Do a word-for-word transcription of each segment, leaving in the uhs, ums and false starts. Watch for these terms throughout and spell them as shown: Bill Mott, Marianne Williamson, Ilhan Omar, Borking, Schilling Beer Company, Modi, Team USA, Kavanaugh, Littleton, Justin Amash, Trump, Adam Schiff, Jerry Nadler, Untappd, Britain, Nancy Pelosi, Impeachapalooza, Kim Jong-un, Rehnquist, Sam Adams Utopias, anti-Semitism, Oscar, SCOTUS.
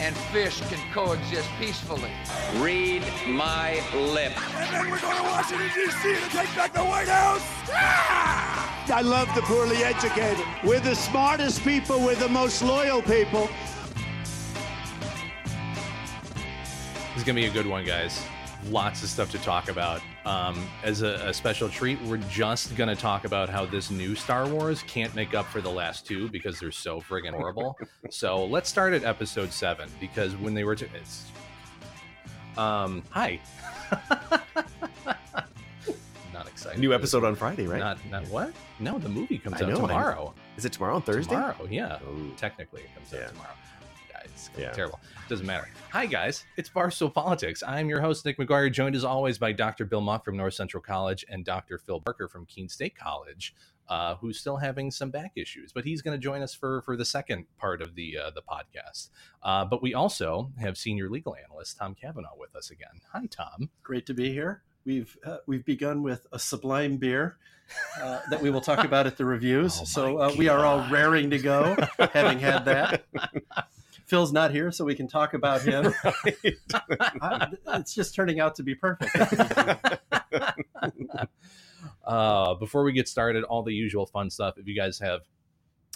and fish can coexist peacefully. Read my lips. And then we're going to Washington, D C to take back the White House! Ah! I love the poorly educated. We're the smartest people. We're the most loyal people. This is going to be a good one, guys. Lots of stuff to talk about. Um, as a, a special treat, we're just going to talk about how this new Star Wars can't make up for the last two because they're so friggin' horrible. So let's start at episode seven, because when they were to... It's, um, hi. Not excited. New episode on Friday, right? Not, not what? No, the movie comes I out know, tomorrow. I, is it tomorrow on Thursday? Tomorrow, yeah. Ooh. Technically, it comes yeah. out tomorrow. It's yeah. terrible. Doesn't matter. Hi, guys. It's Barstool Politics. I'm your host, Nick McGuire, joined as always by Doctor Bill Mott from North Central College and Doctor Phil Barker from Keene State College, uh, who's still having some back issues. But he's going to join us for, for the second part of the uh, the podcast. Uh, but we also have senior legal analyst Tom Cavanaugh with us again. Hi, Tom. Great to be here. We've uh, we've begun with a sublime beer uh, that we will talk about at the reviews. Oh, so uh, we are all raring to go, having had that. Phil's not here, so we can talk about him. Right. I, it's just turning out to be perfect. uh, before we get started, all the usual fun stuff. If you guys have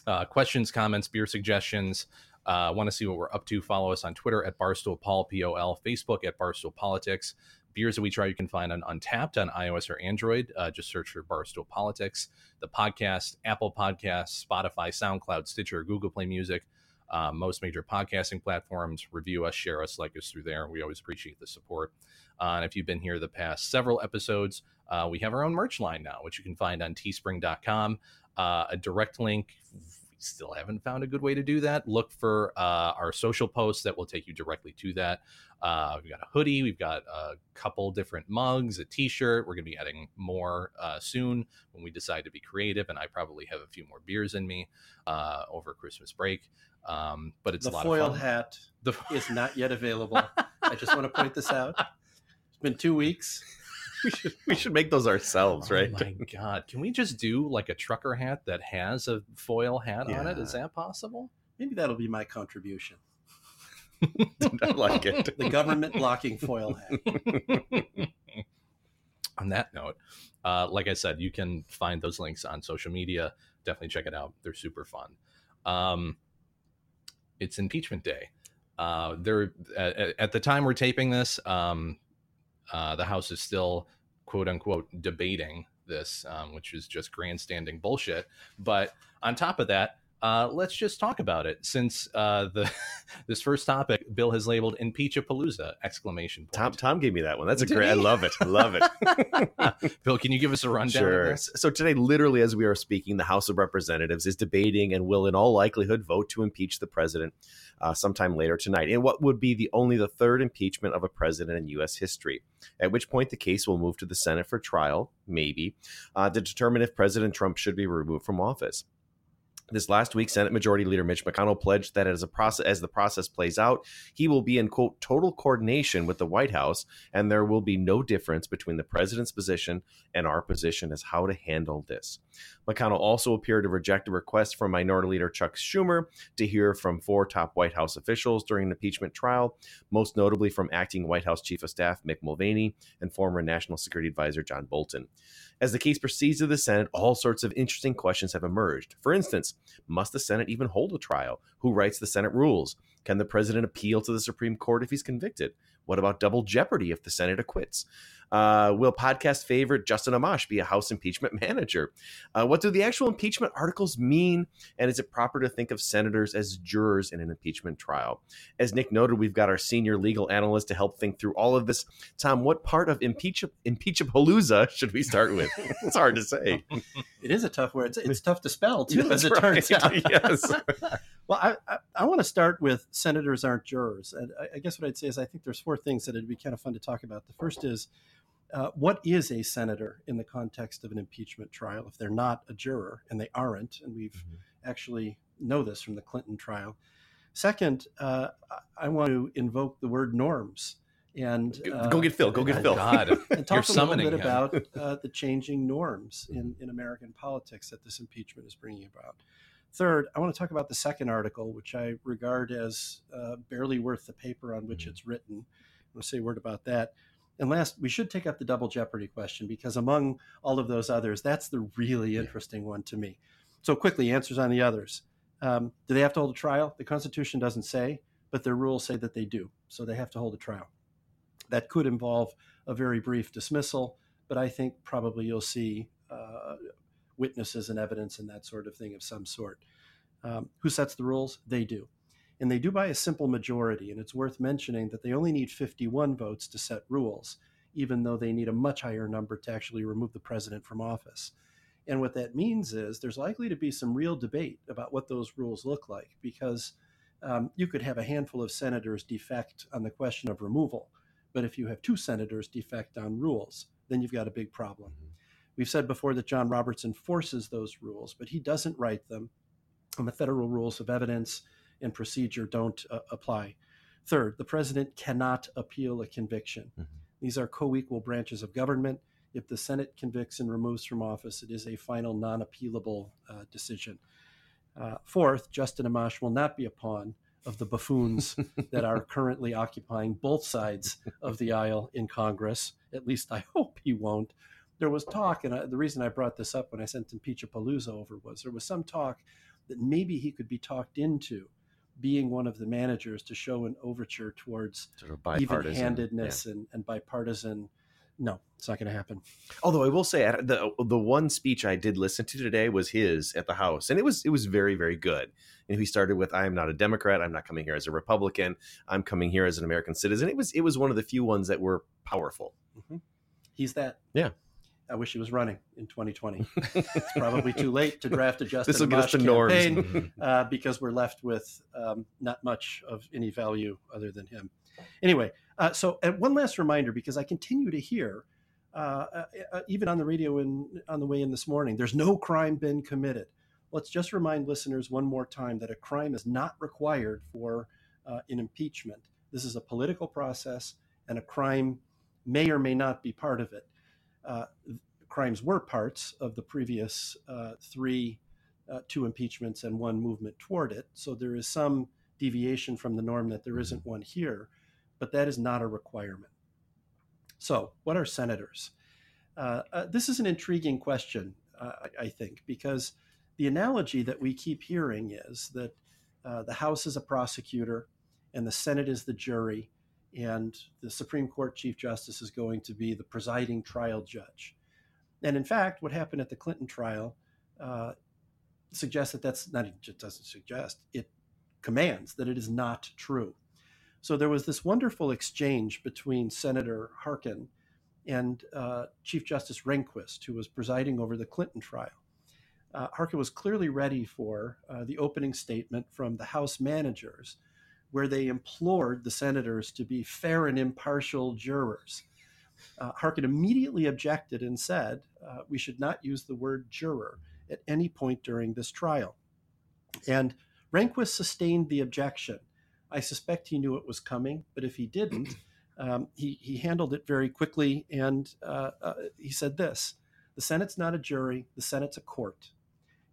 uh, questions, comments, beer suggestions, uh, want to see what we're up to, follow us on Twitter at Barstool Paul, P O L, Facebook at Barstool Politics. Beers That We Try you can find on Untappd on iOS or Android. Uh, just search for Barstool Politics. The podcast, Apple Podcasts, Spotify, SoundCloud, Stitcher, Google Play Music. Uh, most major podcasting platforms. Review us, share us, like us through there. We always appreciate the support. Uh, and if you've been here the past several episodes, uh, we have our own merch line now, which you can find on teespring dot com. Uh, a direct link. We still haven't found a good way to do that. Look for uh, our social posts that will take you directly to that. Uh, we've got a hoodie. We've got a couple different mugs, a T-shirt. We're going to be adding more uh, soon when we decide to be creative. And I probably have a few more beers in me uh, over Christmas break. Um, but it's the a lot foil of fun. Hat the foil hat is not yet available. I just want to point this out. It's been two weeks. We should we should make those ourselves, oh right? My God, can we just do like a trucker hat that has a foil hat yeah. on it? Is that possible? Maybe that'll be my contribution. I like it. The government blocking foil hat. On that note, uh, like I said, you can find those links on social media. Definitely check it out. They're super fun. Um, It's impeachment day. Uh, there at, at the time we're taping this, um, uh, the House is still, quote unquote, debating this, um, which is just grandstanding bullshit. But on top of that, uh, let's just talk about it. Since uh, the this first topic, Bill has labeled Impeachapalooza exclamation point. Tom, Tom gave me that one. That's a Did great. He? I love it. I love it. Bill, can you give us a rundown? Sure. So today, literally as we are speaking, the House of Representatives is debating and will, in all likelihood, vote to impeach the president uh, sometime later tonight. In what would be the only the third impeachment of a president in U S history. At which point the case will move to the Senate for trial, maybe, uh, to determine if President Trump should be removed from office. This last week, Senate Majority Leader Mitch McConnell pledged that as a process, as the process plays out, he will be in, quote, total coordination with the White House, and there will be no difference between the president's position and our position as how to handle this. McConnell also appeared to reject a request from Minority Leader Chuck Schumer to hear from four top White House officials during the impeachment trial, most notably from acting White House Chief of Staff Mick Mulvaney and former National Security Advisor John Bolton. As the case proceeds to the Senate, all sorts of interesting questions have emerged. For instance, must the Senate even hold a trial? Who writes the Senate rules? Can the president appeal to the Supreme Court if he's convicted? What about double jeopardy if the Senate acquits? Uh, will podcast favorite Justin Amash be a House impeachment manager? Uh, what do the actual impeachment articles mean? And is it proper to think of senators as jurors in an impeachment trial? As Nick noted, we've got our senior legal analyst to help think through all of this. Tom, what part of impeach- Impeachapalooza should we start with? It's hard to say. It is a tough word. It's, it's tough to spell, too, That's as it right. turns out. Yes. Well, I, I, I want to start with senators aren't jurors. And I, I guess what I'd say is I think there's four things that it'd be kind of fun to talk about. The first is, Uh, what is a senator in the context of an impeachment trial if they're not a juror, and they aren't, and we've mm-hmm. actually know this from the Clinton trial. Second, uh, I want to invoke the word norms. And uh, go get Phil, go get and, Phil. God, and talk a little bit him. about uh, the changing norms in, in American politics that this impeachment is bringing about. Third, I want to talk about the second article, which I regard as uh, barely worth the paper on which mm-hmm. it's written. I want to say a word about that. And last, we should take up the double jeopardy question, because among all of those others, that's the really interesting one to me. So quickly, answers on the others. Um, do they have to hold a trial? The Constitution doesn't say, but their rules say that they do. So they have to hold a trial. That could involve a very brief dismissal, but I think probably you'll see uh, witnesses and evidence and that sort of thing of some sort. Um, who sets the rules? They do. And they do by a simple majority. And it's worth mentioning that they only need fifty-one votes to set rules, even though they need a much higher number to actually remove the president from office. And what that means is there's likely to be some real debate about what those rules look like, because um, you could have a handful of senators defect on the question of removal. But if you have two senators defect on rules, then you've got a big problem. Mm-hmm. We've said before that John Roberts enforces those rules, but he doesn't write them. And the federal rules of evidence and procedure don't uh, apply. Third, the president cannot appeal a conviction. Mm-hmm. These are co-equal branches of government. If the Senate convicts and removes from office, it is a final non-appealable uh, decision. Uh, fourth, Justin Amash will not be a pawn of the buffoons that are currently occupying both sides of the aisle in Congress. At least I hope he won't. There was talk, and I, the reason I brought this up when I sent Impeachapalooza over was there was some talk that maybe he could be talked into being one of the managers to show an overture towards sort of even-handedness yeah. and, and bipartisan. No, it's not going to happen. Although I will say the the one speech I did listen to today was his at the House, and it was it was very, very good. And he started with, I am not a Democrat. I'm not coming here as a Republican. I'm coming here as an American citizen. It was it was one of the few ones that were powerful. Mm-hmm. He's that. Yeah. I wish he was running in twenty twenty. It's probably too late to draft a Justin Amash campaign uh, because we're left with um, not much of any value other than him. Anyway, uh, so and one last reminder, because I continue to hear, uh, uh, even on the radio in, on the way in this morning, there's no crime been committed. Let's just remind listeners one more time that a crime is not required for uh, an impeachment. This is a political process, and a crime may or may not be part of it. Uh, crimes were parts of the previous uh, three, uh, two impeachments and one movement toward it. So there is some deviation from the norm that there isn't one here, but that is not a requirement. So what are senators? Uh, uh, this is an intriguing question, uh, I, I think, because the analogy that we keep hearing is that uh, the House is a prosecutor and the Senate is the jury, and the Supreme Court Chief Justice is going to be the presiding trial judge. And in fact, what happened at the Clinton trial uh, suggests that that's not, it doesn't suggest, it commands that it is not true. So there was this wonderful exchange between Senator Harkin and uh, Chief Justice Rehnquist, who was presiding over the Clinton trial. Uh, Harkin was clearly ready for uh, the opening statement from the House managers, where they implored the senators to be fair and impartial jurors. Uh, Harkin immediately objected and said, uh, we should not use the word juror at any point during this trial. And Rehnquist sustained the objection. I suspect he knew it was coming, but if he didn't, um, he, he handled it very quickly. And uh, uh, he said this, the Senate's not a jury, the Senate's a court.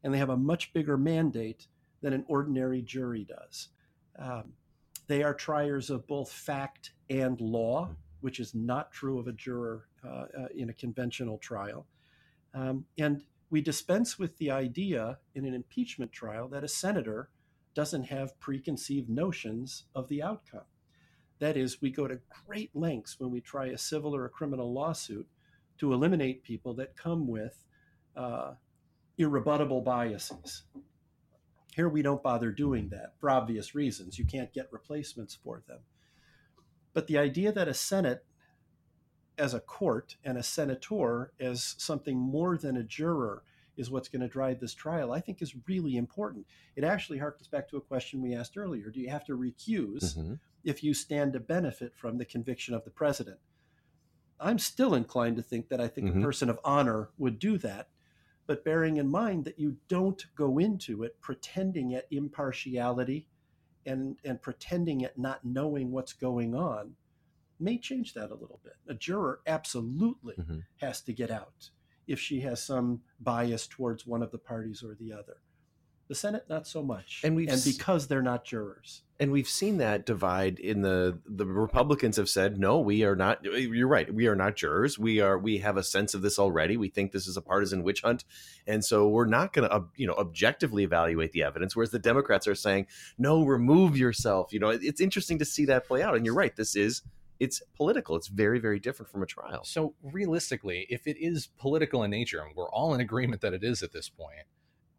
And they have a much bigger mandate than an ordinary jury does. Um, They are triers of both fact and law, which is not true of a juror uh, uh, in a conventional trial. Um, and we dispense with the idea in an impeachment trial that a senator doesn't have preconceived notions of the outcome. That is, we go to great lengths when we try a civil or a criminal lawsuit to eliminate people that come with uh, irrebuttable biases. Here we don't bother doing that for obvious reasons. You can't get replacements for them. But the idea that a Senate as a court and a senator as something more than a juror is what's going to drive this trial, I think is really important. It actually harkens back to a question we asked earlier. Do you have to recuse mm-hmm. if you stand to benefit from the conviction of the president? I'm still inclined to think that I think mm-hmm. a person of honor would do that, but bearing in mind that you don't go into it pretending at impartiality and, and pretending at not knowing what's going on may change that a little bit. A juror absolutely mm-hmm. has to get out if she has some bias towards one of the parties or the other. The Senate, not so much, and, we've and because they're not jurors. And we've seen that divide in the the Republicans have said, no, we are not. You're right. We are not jurors. We are. We have a sense of this already. We think this is a partisan witch hunt. And so we're not going to, you know, objectively evaluate the evidence, whereas the Democrats are saying, no, remove yourself. You know, it's interesting to see that play out. And you're right. This is it's political. It's very, very different from a trial. So realistically, if it is political in nature, and we're all in agreement that it is at this point,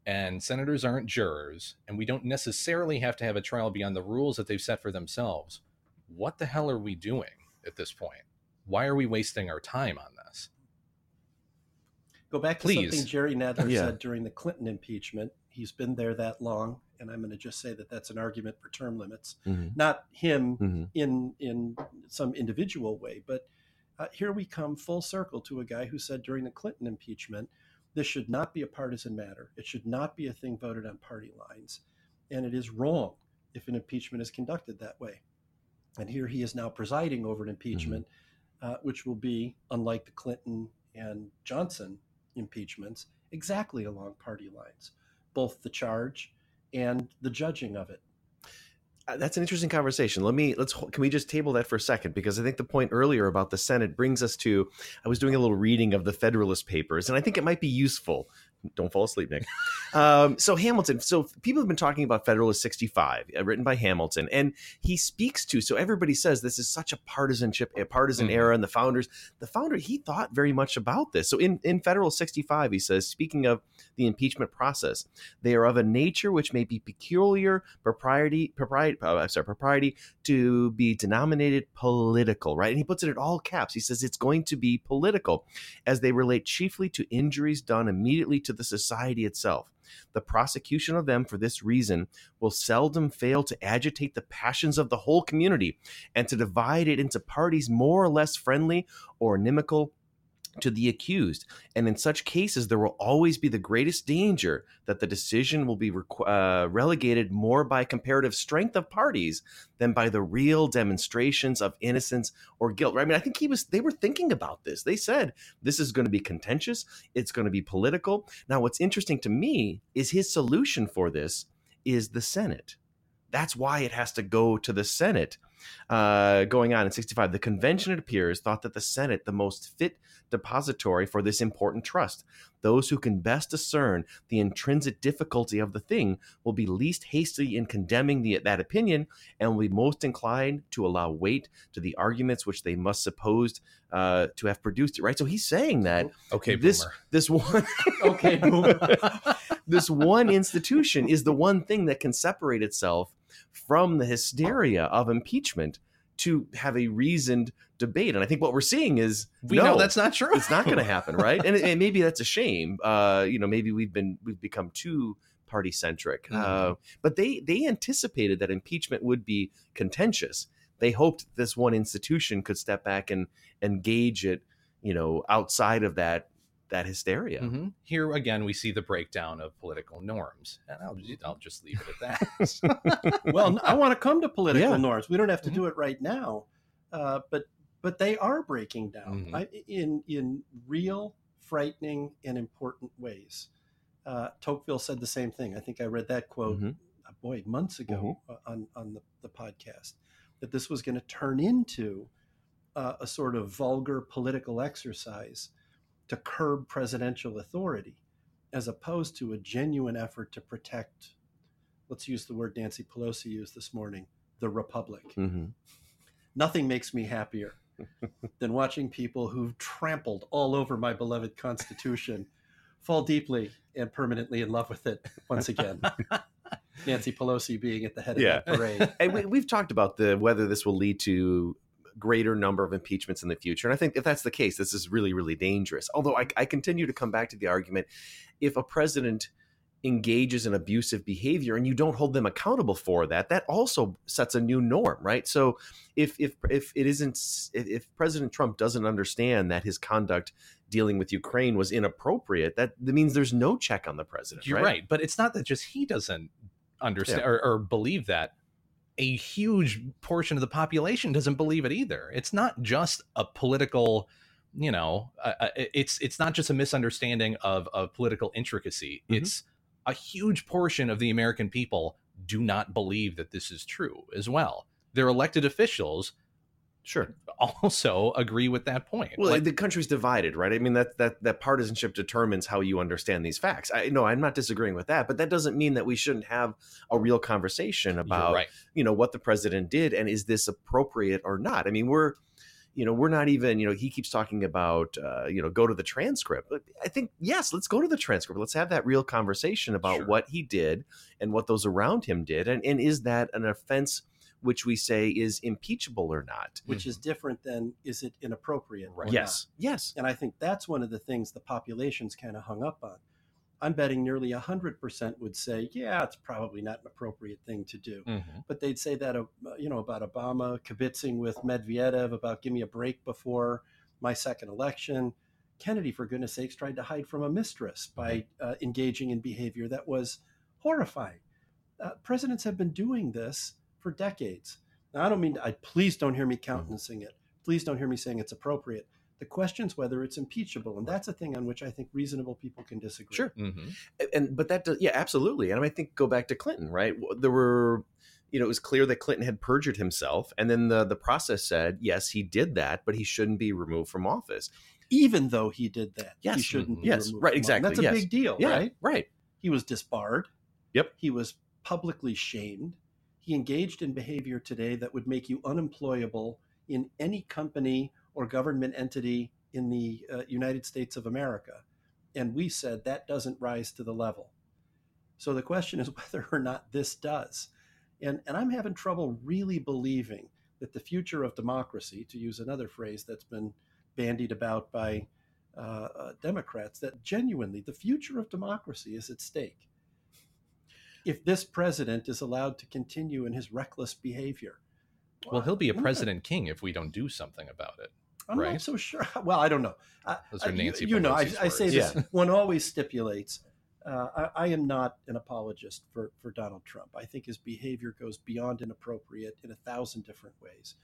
and senators aren't jurors, and we don't necessarily have to have a trial beyond the rules that they've set for themselves, what the hell are we doing at this point? Why are we wasting our time on this? Go back to Please. something Jerry Nadler yeah. said during the Clinton impeachment. He's been there that long, and I'm going to just say that that's an argument for term limits. Mm-hmm. Not him mm-hmm. in in some individual way, but uh, here we come full circle to a guy who said during the Clinton impeachment, this should not be a partisan matter. It should not be a thing voted on party lines. And it is wrong if an impeachment is conducted that way. And here he is now presiding over an impeachment, mm-hmm. uh, which will be, unlike the Clinton and Johnson impeachments, exactly along party lines, both the charge and the judging of it. That's an interesting conversation. Let me let's can we just table that for a second, because I think the point earlier about the Senate brings us to, I was doing a little reading of the Federalist Papers, and I think it might be useful. Don't fall asleep, Nick. Um, so Hamilton, so people have been talking about Federalist sixty-five, uh, written by Hamilton, and he speaks to, so everybody says this is such a partisanship, a partisan mm-hmm. era, and the founders, the founder, he thought very much about this. So in, in Federalist sixty-five, he says, speaking of the impeachment process, they are of a nature which may be peculiar propriety, propriety, I'm sorry, propriety to be denominated political, right? And he puts it in all caps. He says it's going to be political, as they relate chiefly to injuries done immediately to the society itself. The prosecution of them for this reason will seldom fail to agitate the passions of the whole community and to divide it into parties more or less friendly or inimical to the accused. And in such cases, there will always be the greatest danger that the decision will be requ- uh, relegated more by comparative strength of parties than by the real demonstrations of innocence or guilt. Right? I mean, I think he was, they were thinking about this. They said, this is going to be contentious. It's going to be political. Now, what's interesting to me is his solution for this is the Senate. That's why it has to go to the Senate. Uh, going on in sixty-five, the convention, it appears, thought that the Senate the most fit depository for this important trust. Those who can best discern the intrinsic difficulty of the thing will be least hasty in condemning the, that opinion, and will be most inclined to allow weight to the arguments which they must suppose uh, to have produced it. Right, so he's saying that okay, this boomer. this one okay, boomer. this one institution is the one thing that can separate itself from the hysteria of impeachment to have a reasoned debate. And I think what we're seeing is we no, know that's not true. It's not going to happen. Right. And, and maybe that's a shame. Uh, you know, maybe we've been we've become too party centric, mm-hmm. uh, but they they anticipated that impeachment would be contentious. They hoped this one institution could step back and engage it, you know, outside of that that hysteria. Mm-hmm. Here again, we see the breakdown of political norms, and I'll, I'll just leave it at that. Well, I want to come to political yeah. norms. We don't have to mm-hmm. do it right now, uh, but but they are breaking down mm-hmm. I, in in real, frightening, and important ways. Uh, Tocqueville said the same thing. I think I read that quote, mm-hmm. uh, boy, months ago mm-hmm. uh, on on the, the podcast, that this was going to turn into uh, a sort of vulgar political exercise to curb presidential authority, as opposed to a genuine effort to protect, let's use the word Nancy Pelosi used this morning, the Republic. Mm-hmm. Nothing makes me happier than watching people who've trampled all over my beloved Constitution fall deeply and permanently in love with it once again. Nancy Pelosi being at the head yeah. of that parade. And we, we've talked about the whether this will lead to greater number of impeachments in the future. And I think if that's the case, this is really, really dangerous. Although I, I continue to come back to the argument, if a president engages in abusive behavior and you don't hold them accountable for that, that also sets a new norm, right? So if if if it isn't, if President Trump doesn't understand that his conduct dealing with Ukraine was inappropriate, that, that means there's no check on the president. You're right? right. But it's not that just he doesn't understand yeah. or, or believe that. A huge portion of the population doesn't believe it either. It's not just a political, you know, uh, it's it's not just a misunderstanding of, of political intricacy. Mm-hmm. It's a huge portion of the American people do not believe that this is true as well. Their elected officials sure also agree with that point. Well, like, the country's divided, right? I mean, that that that partisanship determines how you understand these facts. I no, I'm not disagreeing with that, but that doesn't mean that we shouldn't have a real conversation about right. you know, what the president did and is this appropriate or not. I mean, we're you know, we're not even, you know, he keeps talking about, uh, you know, go to the transcript. I think, yes, let's go to the transcript. Let's have that real conversation about sure. what he did and what those around him did. And, and is that an offense which we say is impeachable or not? Which is different than, is it inappropriate? Right. Yes. Not? Yes. And I think that's one of the things the population's kind of hung up on. I'm betting nearly one hundred percent would say, yeah, it's probably not an appropriate thing to do. Mm-hmm. But they'd say that, you know, about Obama kibitzing with Medvedev, about give me a break before my second election. Kennedy, for goodness sakes, tried to hide from a mistress by uh, engaging in behavior that was horrifying. Uh, presidents have been doing this for decades. Now, I don't mean, to, I please don't hear me countenancing mm-hmm. it. Please don't hear me saying it's appropriate. The question's whether it's impeachable, and that's a thing on which I think reasonable people can disagree. Sure, mm-hmm. and but that does, yeah, absolutely. And I think go back to Clinton, right? There were, you know, it was clear that Clinton had perjured himself, and then the the process said, yes, he did that, but he shouldn't be removed from office, even though he did that. Yes, he shouldn't. Mm-hmm. Be yes, removed right, from exactly. Office. That's yes. a big deal, yeah, right? Right. He was disbarred. Yep. He was publicly shamed. He engaged in behavior today that would make you unemployable in any company or government entity in the uh, United States of America. And we said that doesn't rise to the level. So the question is whether or not this does. And, and I'm having trouble really believing that the future of democracy, to use another phrase that's been bandied about by uh, uh, Democrats, that genuinely the future of democracy is at stake if this president is allowed to continue in his reckless behavior. Well, well, he'll be a president king if we don't do something about it. I'm right? not so sure. Well, I don't know. I, Those are Nancy. I, you, you know, I, I say this. Yeah. One always stipulates. Uh, I, I am not an apologist for, for Donald Trump. I think his behavior goes beyond inappropriate in a thousand different ways.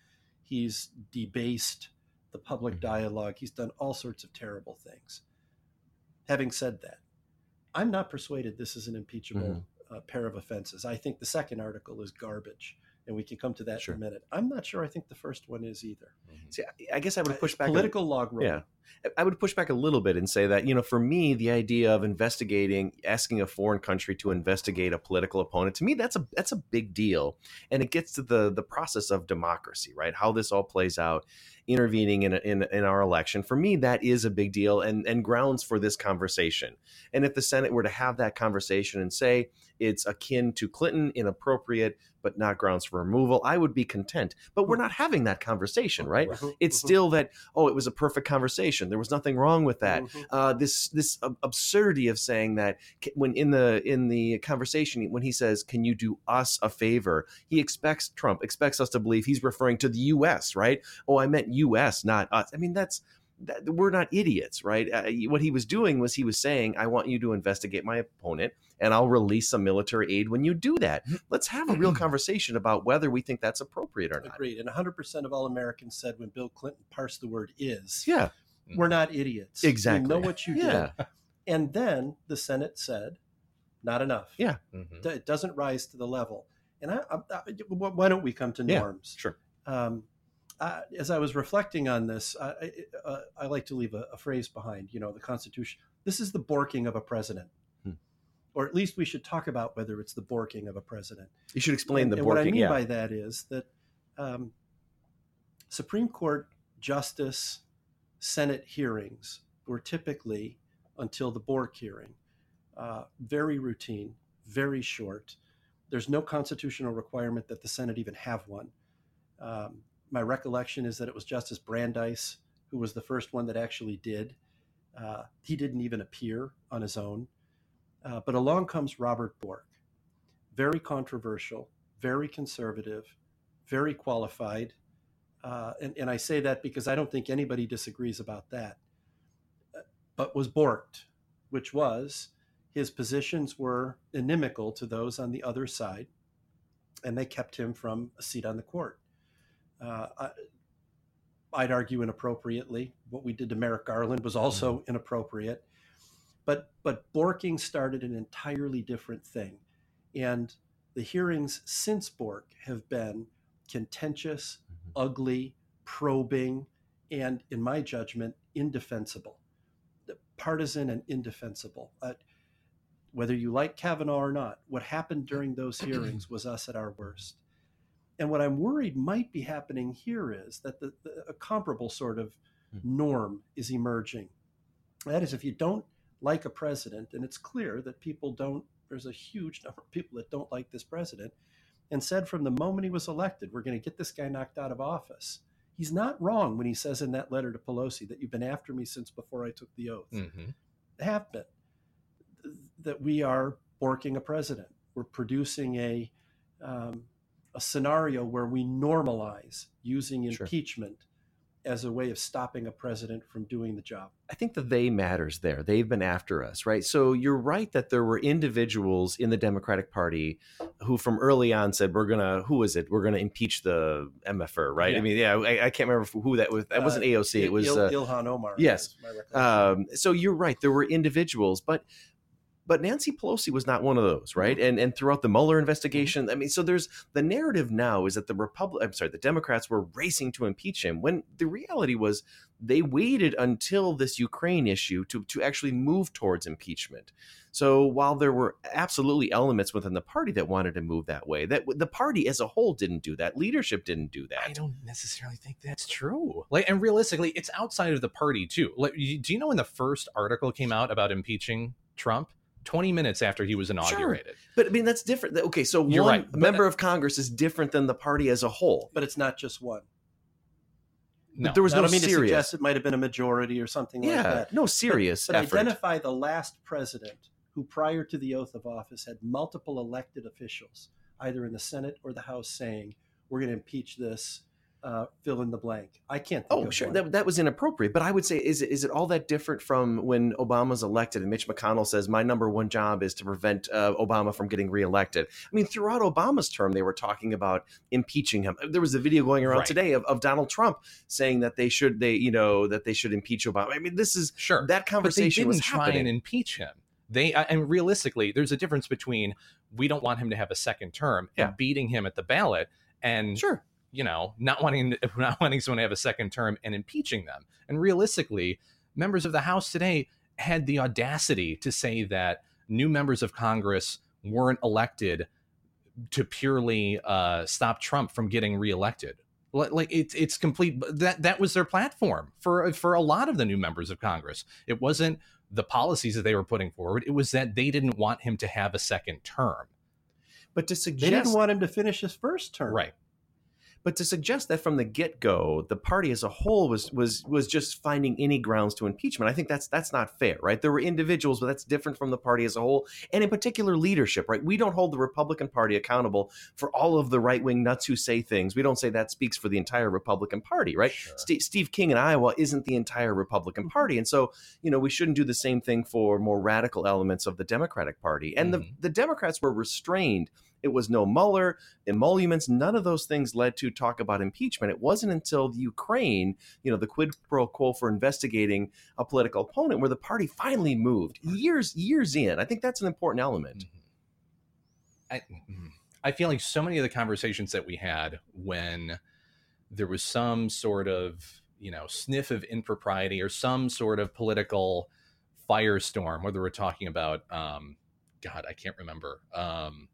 He's debased the public mm-hmm. dialogue. He's done all sorts of terrible things. Having said that, I'm not persuaded this is an impeachable mm-hmm. uh, pair of offenses. I think the second article is garbage. And we can come to that sure. in a minute. I'm not sure I think the first one is either. Mm-hmm. See, I guess I would push back. Political a, log roll. Yeah. I would push back a little bit and say that, you know, for me, the idea of investigating, asking a foreign country to investigate a political opponent, to me, that's a that's a big deal. And it gets to the the process of democracy, right? How this all plays out, intervening in a, in, in our election. For me, that is a big deal and, and grounds for this conversation. And if the Senate were to have that conversation and say it's akin to Clinton, inappropriate, but not grounds for removal, I would be content. But we're not having that conversation, right? It's still that, oh, it was a perfect conversation. There was nothing wrong with that. Mm-hmm. Uh, this this absurdity of saying that when in the in the conversation, when he says, can you do us a favor? He expects Trump expects us to believe he's referring to the U S, right? Oh, I meant U S, not us. I mean, that's that, we're not idiots, right? Uh, what he was doing was he was saying, I want you to investigate my opponent and I'll release some military aid when you do that. Let's have a real conversation about whether we think that's appropriate or not. Agreed. And one hundred percent of all Americans said when Bill Clinton parsed the word is. Yeah. We're not idiots. Exactly. You know what you yeah. did. And then the Senate said, not enough. Yeah. Mm-hmm. It doesn't rise to the level. And I, I, I, why don't we come to norms? Yeah, sure. Um, I, as I was reflecting on this, I, I, I like to leave a, a phrase behind, you know, the Constitution. This is the Borking of a president. Hmm. Or at least we should talk about whether it's the Borking of a president. You should explain and, the Borking. And what I mean yeah. by that is that um, Supreme Court Justice Senate hearings were typically, until the Bork hearing, uh, very routine, very short. There's no constitutional requirement that the Senate even have one. Um, my recollection is that it was Justice Brandeis who was the first one that actually did. Uh, he didn't even appear on his own. Uh, but along comes Robert Bork, very controversial, very conservative, very qualified. Uh, and, and I say that because I don't think anybody disagrees about that, but was borked, which was his positions were inimical to those on the other side, and they kept him from a seat on the court. Uh, I, I'd argue inappropriately. What we did to Merrick Garland was also mm-hmm. inappropriate. But but Borking started an entirely different thing. And the hearings since Bork have been contentious, mm-hmm. ugly, probing, and in my judgment, indefensible. Partisan and indefensible. Uh, whether you like Kavanaugh or not, what happened during those hearings was us at our worst. And what I'm worried might be happening here is that the, the, a comparable sort of norm is emerging. That is, if you don't like a president, and it's clear that people don't, there's a huge number of people that don't like this president, and said from the moment he was elected, we're going to get this guy knocked out of office. He's not wrong when he says in that letter to Pelosi that you've been after me since before I took the oath. Mm-hmm. They have been. That we are borking a president. We're producing a um, a scenario where we normalize using impeachment sure. as a way of stopping a president from doing the job. I think the they matters there. They've been after us, right? So you're right that there were individuals in the Democratic Party who from early on said, we're going to, who is it? We're going to impeach the M F R, right? Yeah. I mean, yeah, I, I can't remember who that was. That wasn't uh, A O C. It was Il- uh, Ilhan Omar. Yes. Um, so you're right. There were individuals, but But Nancy Pelosi was not one of those, right? And and throughout the Mueller investigation, I mean, so there's the narrative now is that the Republic, I'm sorry, the Democrats were racing to impeach him when the reality was they waited until this Ukraine issue to to actually move towards impeachment. So while there were absolutely elements within the party that wanted to move that way, that the party as a whole didn't do that. Leadership didn't do that. I don't necessarily think that's true. Like, and realistically, it's outside of the party too. Like, do you know when the first article came out about impeaching Trump? twenty minutes after he was inaugurated. Sure. But I mean, that's different. Okay, so You're one right. member but, of Congress is different than the party as a whole. But it's not just one. No. But there was no, no I mean serious. To suggest it might have been a majority or something yeah, like that. No serious but, but effort. Identify the last president who prior to the oath of office had multiple elected officials, either in the Senate or the House saying, we're going to impeach this. Uh, fill in the blank. I can't think oh, of sure. one. That, that was inappropriate. But I would say, is it, is it all that different from when Obama's elected and Mitch McConnell says, my number one job is to prevent uh, Obama from getting reelected? I mean, throughout Obama's term, they were talking about impeaching him. There was a video going around right. today of, of Donald Trump saying that they should, they, you know, that they should impeach Obama. I mean, this is sure. that conversation was happening. But they didn't try and impeach him. They and realistically, there's a difference between we don't want him to have a second term yeah. and beating him at the ballot and sure. you know, not wanting not wanting someone to have a second term and impeaching them. And realistically, members of the House today had the audacity to say that new members of Congress weren't elected to purely uh, stop Trump from getting reelected. Like it's it's complete. That that was their platform for for a lot of the new members of Congress. It wasn't the policies that they were putting forward. It was that they didn't want him to have a second term. But to suggest they didn't want him to finish his first term, right? But to suggest that from the get-go, the party as a whole was was was just finding any grounds to impeachment, I think that's that's not fair, right? There were individuals, but that's different from the party as a whole, and in particular leadership, right? We don't hold the Republican Party accountable for all of the right-wing nuts who say things. We don't say that speaks for the entire Republican Party, right? Sure. St- Steve King in Iowa isn't the entire Republican Party, and so you know we shouldn't do the same thing for more radical elements of the Democratic Party. And mm-hmm. the, the Democrats were restrained. It was no Mueller, emoluments. None of those things led to talk about impeachment. It wasn't until the Ukraine, you know, the quid pro quo for investigating a political opponent where the party finally moved years, years in. I think that's an important element. I, I feel like so many of the conversations that we had when there was some sort of, you know, sniff of impropriety or some sort of political firestorm, whether we're talking about, um, God, I can't remember, um,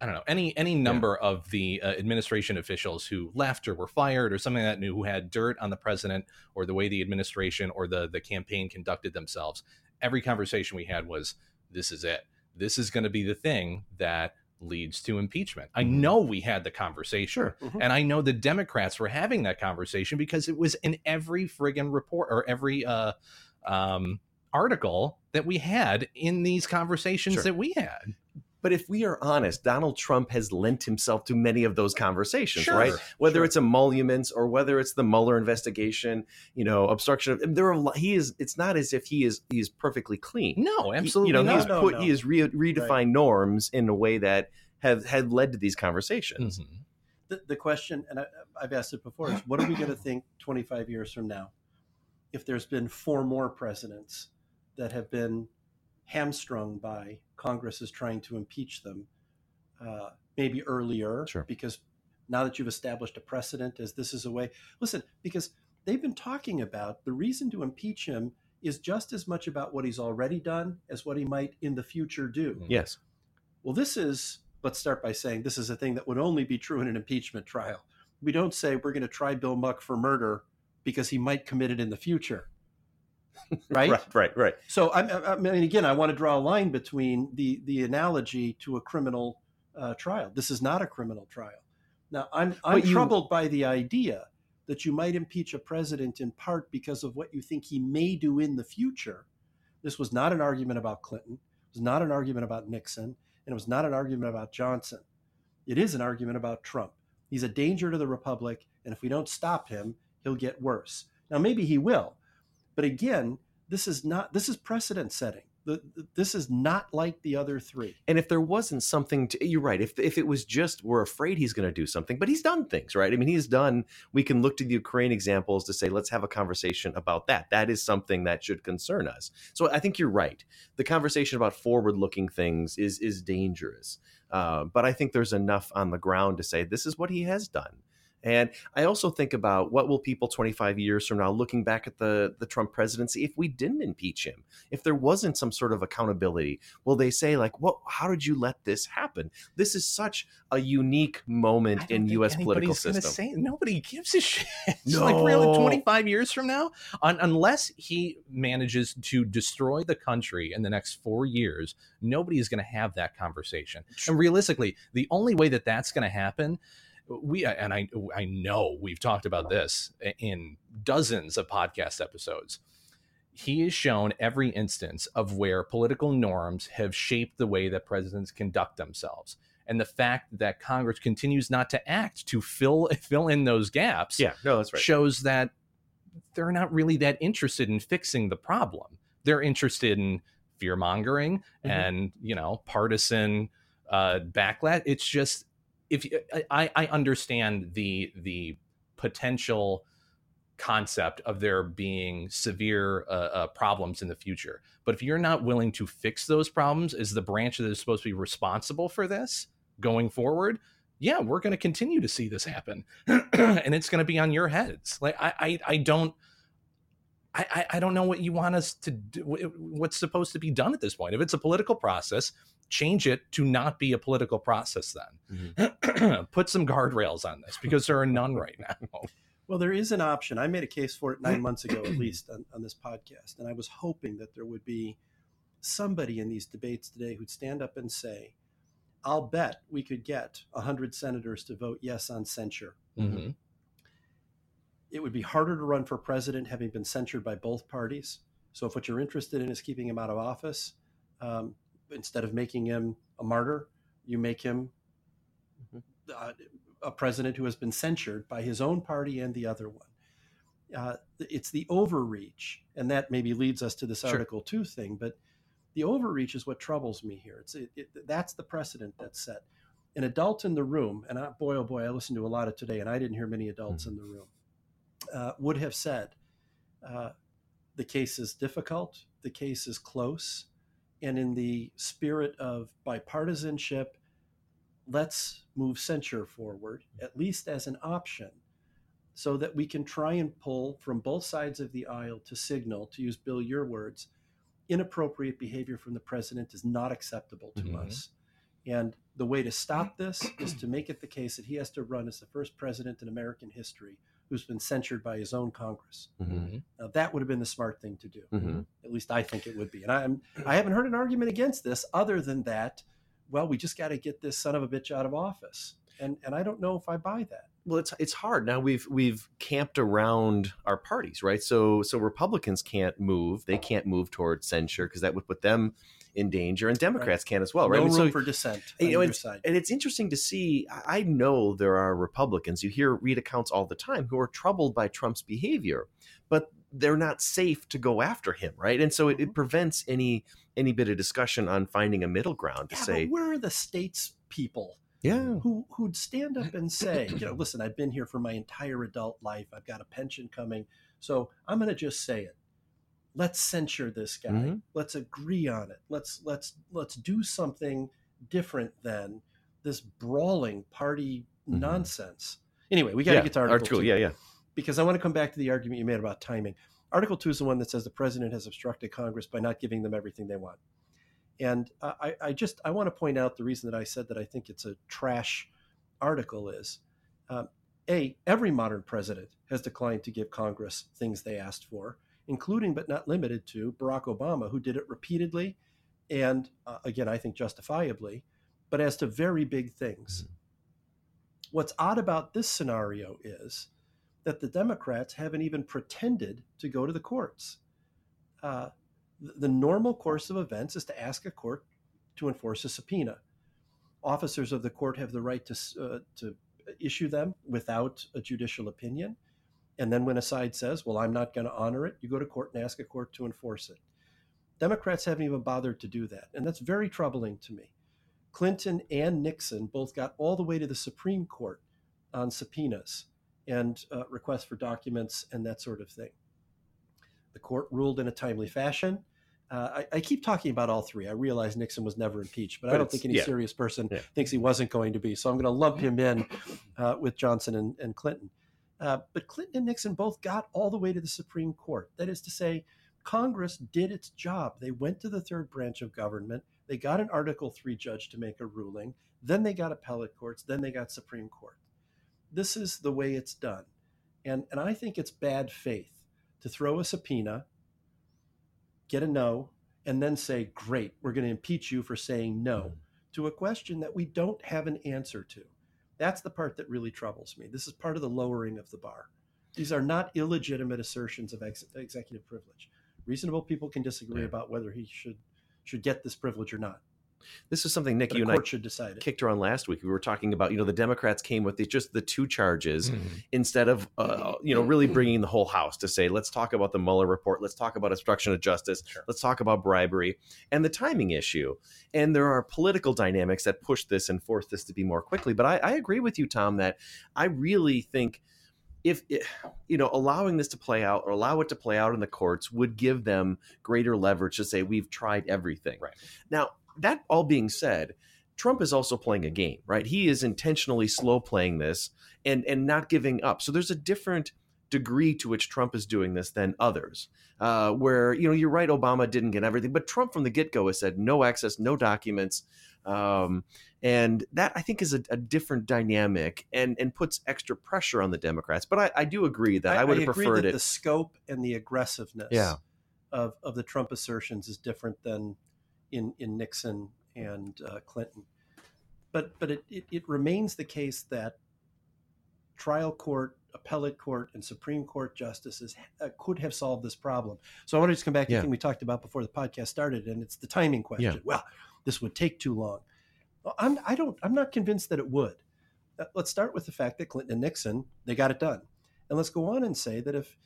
I don't know, any any number yeah. of the uh, administration officials who left or were fired or something like that, knew who had dirt on the president or the way the administration or the the campaign conducted themselves. Every conversation we had was, this is it. This is going to be the thing that leads to impeachment. I know we had the conversation sure. mm-hmm. and I know the Democrats were having that conversation because it was in every friggin' report or every uh, um, article that we had in these conversations sure. that we had. But if we are honest, Donald Trump has lent himself to many of those conversations, sure, right? Whether sure. it's emoluments or whether it's the Mueller investigation, you know, obstruction of there are he is. It's not as if he is he is perfectly clean. No, absolutely. He, you know, not. he has no, put no. he has re, redefined right. norms in a way that have had led to these conversations. Mm-hmm. The, the question, and I, I've asked it before, is what are we going to think twenty-five years from now if there's been four more presidents that have been hamstrung by Congress is trying to impeach them, uh, maybe earlier, sure. because now that you've established a precedent as this is a way, listen, because they've been talking about the reason to impeach him is just as much about what he's already done as what he might in the future do. Yes. Well, this is, let's start by saying this is a thing that would only be true in an impeachment trial. We don't say we're going to try Bill Muck for murder because he might commit it in the future. Right? right, right, right. So, I mean, again, I want to draw a line between the the analogy to a criminal uh, trial. This is not a criminal trial. Now, I'm I'm you, troubled by the idea that you might impeach a president in part because of what you think he may do in the future. This was not an argument about Clinton. It was not an argument about Nixon, and it was not an argument about Johnson. It is an argument about Trump. He's a danger to the republic, and if we don't stop him, he'll get worse. Now, maybe he will. But again, this is not this is precedent setting. The, the, this is not like the other three. And if there wasn't something to, you're right. If if it was just we're afraid he's going to do something, but he's done things, right? I mean, he's done. We can look to the Ukraine examples to say, let's have a conversation about that. That is something that should concern us. So I think you're right. The conversation about forward-looking things is is dangerous. Uh, but I think there's enough on the ground to say this is what he has done. And I also think about what will people twenty-five years from now looking back at the, the Trump presidency, if we didn't impeach him, if there wasn't some sort of accountability, will they say like, what, how did you let this happen? This is such a unique moment in U S political system. Say, nobody gives a shit. No. Like really twenty-five years from now, un- unless he manages to destroy the country in the next four years, nobody is going to have that conversation. And realistically, the only way that that's going to happen We and I, I know we've talked about this in dozens of podcast episodes. He has shown every instance of where political norms have shaped the way that presidents conduct themselves. And the fact that Congress continues not to act to fill fill in those gaps yeah, no, that's right. shows that they're not really that interested in fixing the problem. They're interested in fear mongering mm-hmm. and, you know, partisan uh, backlash. It's just. If I, I understand the the potential concept of there being severe uh, uh, problems in the future, but if you're not willing to fix those problems as the branch that is supposed to be responsible for this going forward, yeah, we're going to continue to see this happen, and it's going to be on your heads. Like I I, I don't I, I don't know what you want us to do. What's supposed to be done at this point? If it's a political process. Change it to not be a political process then. Mm-hmm. Put some guardrails on this because there are none right now. Well, there is an option. I made a case for it nine months ago, at least on, on this podcast. And I was hoping that there would be somebody in these debates today who'd stand up and say, I'll bet we could get one hundred senators to vote yes on censure. Mm-hmm. It would be harder to run for president having been censured by both parties. So if what you're interested in is keeping him out of office, um, instead of making him a martyr, you make him uh, a president who has been censured by his own party and the other one. Uh, it's the overreach. And that maybe leads us to this sure. Article two thing, but the overreach is what troubles me here. It's it, it, that's the precedent that's set. An adult in the room, and I, boy, oh boy, I listened to a lot of today and I didn't hear many adults mm-hmm. in the room, uh, would have said, uh, the case is difficult. The case is close. And in the spirit of bipartisanship, let's move censure forward, at least as an option, so that we can try and pull from both sides of the aisle to signal, to use Bill, your words, inappropriate behavior from the president is not acceptable to mm-hmm. us. And The way to stop this is to make it the case that he has to run as the first president in American history who's been censured by his own Congress. Mm-hmm. Now, that would have been the smart thing to do. Mm-hmm. At least I think it would be. And I'm, I haven't heard an argument against this other than that, well, we just got to get this son of a bitch out of office. And and I don't know if I buy that. Well, it's it's hard. Now we've we've camped around our parties, right? So so Republicans can't move. They can't move toward censure because that would put them in danger, and Democrats right. can as well, right? No I mean, room so, for dissent on know, and, side. And it's interesting to see. I know there are Republicans. You hear read accounts all the time who are troubled by Trump's behavior, but they're not safe to go after him, right? And so it, it prevents any any bit of discussion on finding a middle ground to yeah, say, but where are the states people? Yeah. Who, who'd stand up and say, you know, listen, I've been here for my entire adult life. I've got a pension coming. So I'm going to just say it. Let's censure this guy. Mm-hmm. Let's agree on it. Let's, let's, let's do something different than this brawling party mm-hmm. nonsense. Anyway, we got to yeah, get to Article Two. Yeah, yeah. Because I want to come back to the argument you made about timing. Article Two is the one that says the president has obstructed Congress by not giving them everything they want. And I, I just I want to point out the reason that I said that I think it's a trash article is, um, A, every modern president has declined to give Congress things they asked for, including but not limited to Barack Obama, who did it repeatedly. And uh, again, I think justifiably, but as to very big things. What's odd about this scenario is that the Democrats haven't even pretended to go to the courts. Uh, The normal course of events is to ask a court to enforce a subpoena. Officers of the court have the right to uh, to issue them without a judicial opinion. And then when a side says, well, I'm not going to honor it, you go to court and ask a court to enforce it. Democrats haven't even bothered to do that. And that's very troubling to me. Clinton and Nixon both got all the way to the Supreme Court on subpoenas and uh, requests for documents and that sort of thing. The court ruled in a timely fashion. Uh, I, I keep talking about all three. I realize Nixon was never impeached, but, but I don't think any yeah. serious person yeah. thinks he wasn't going to be. So I'm going to lump him in uh, with Johnson and, and Clinton. Uh, but Clinton and Nixon both got all the way to the Supreme Court. That is to say, Congress did its job. They went to the third branch of government. They got an Article Three judge to make a ruling. Then they got appellate courts. Then they got Supreme Court. This is the way it's done. And, and I think it's bad faith to throw a subpoena, get a no, and then say, great, we're going to impeach you for saying no to a question that we don't have an answer to. That's the part that really troubles me. This is part of the lowering of the bar. These are not illegitimate assertions of ex- executive privilege. Reasonable people can disagree yeah. about whether he should should get this privilege or not. This is something, Nick, you and I kicked her on last week. We were talking about, you know, the Democrats came with the, just the two charges mm-hmm. instead of, uh, you know, really bringing the whole house to say, let's talk about the Mueller report. Let's talk about obstruction of justice. Sure. Let's talk about bribery and the timing issue. And there are political dynamics that push this and force this to be more quickly. But I, I agree with you, Tom, that I really think if, if, you know, allowing this to play out or allow it to play out in the courts would give them greater leverage to say we've tried everything. Right. Now, that all being said, Trump is also playing a game, right? He is intentionally slow playing this and, and not giving up. So there's a different degree to which Trump is doing this than others, uh, where, you know, you're right, Obama didn't get everything, but Trump from the get-go has said no access, no documents. Um, and that, I think, is a, a different dynamic and, and puts extra pressure on the Democrats. But I, I do agree that I, I would have preferred that it. The scope and the aggressiveness yeah. of, of the Trump assertions is different than In, in Nixon and uh, Clinton. But but it, it, it remains the case that trial court, appellate court, and Supreme Court justices uh, could have solved this problem. So I want to just come back to yeah. the thing we talked about before the podcast started, and it's the timing question. Yeah. Well, this would take too long. Well, I'm, I don't, I'm not convinced that it would. Uh, let's start with the fact that Clinton and Nixon, they got it done. And let's go on and say that if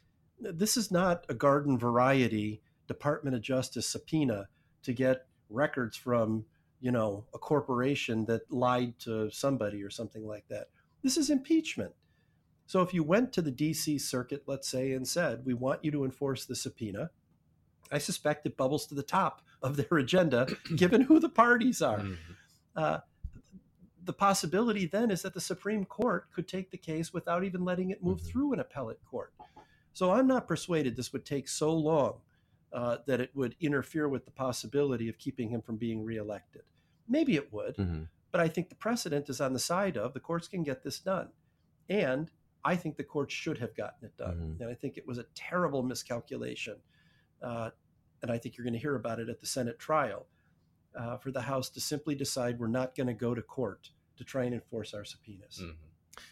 this is not a garden variety Department of Justice subpoena to get records from, you know, a corporation that lied to somebody or something like that. This is impeachment. So if you went to the D C circuit, let's say, and said, we want you to enforce the subpoena, I suspect it bubbles to the top of their agenda, given who the parties are. Mm-hmm. Uh, the possibility then is that the Supreme Court could take the case without even letting it move mm-hmm. through an appellate court. So I'm not persuaded this would take so long Uh, that it would interfere with the possibility of keeping him from being reelected. Maybe it would, mm-hmm. But I think the precedent is on the side of the courts can get this done. And I think the courts should have gotten it done. Mm-hmm. And I think it was a terrible miscalculation. Uh, and I think you're going to hear about it at the Senate trial, uh, for the House to simply decide we're not going to go to court to try and enforce our subpoenas. Mm-hmm.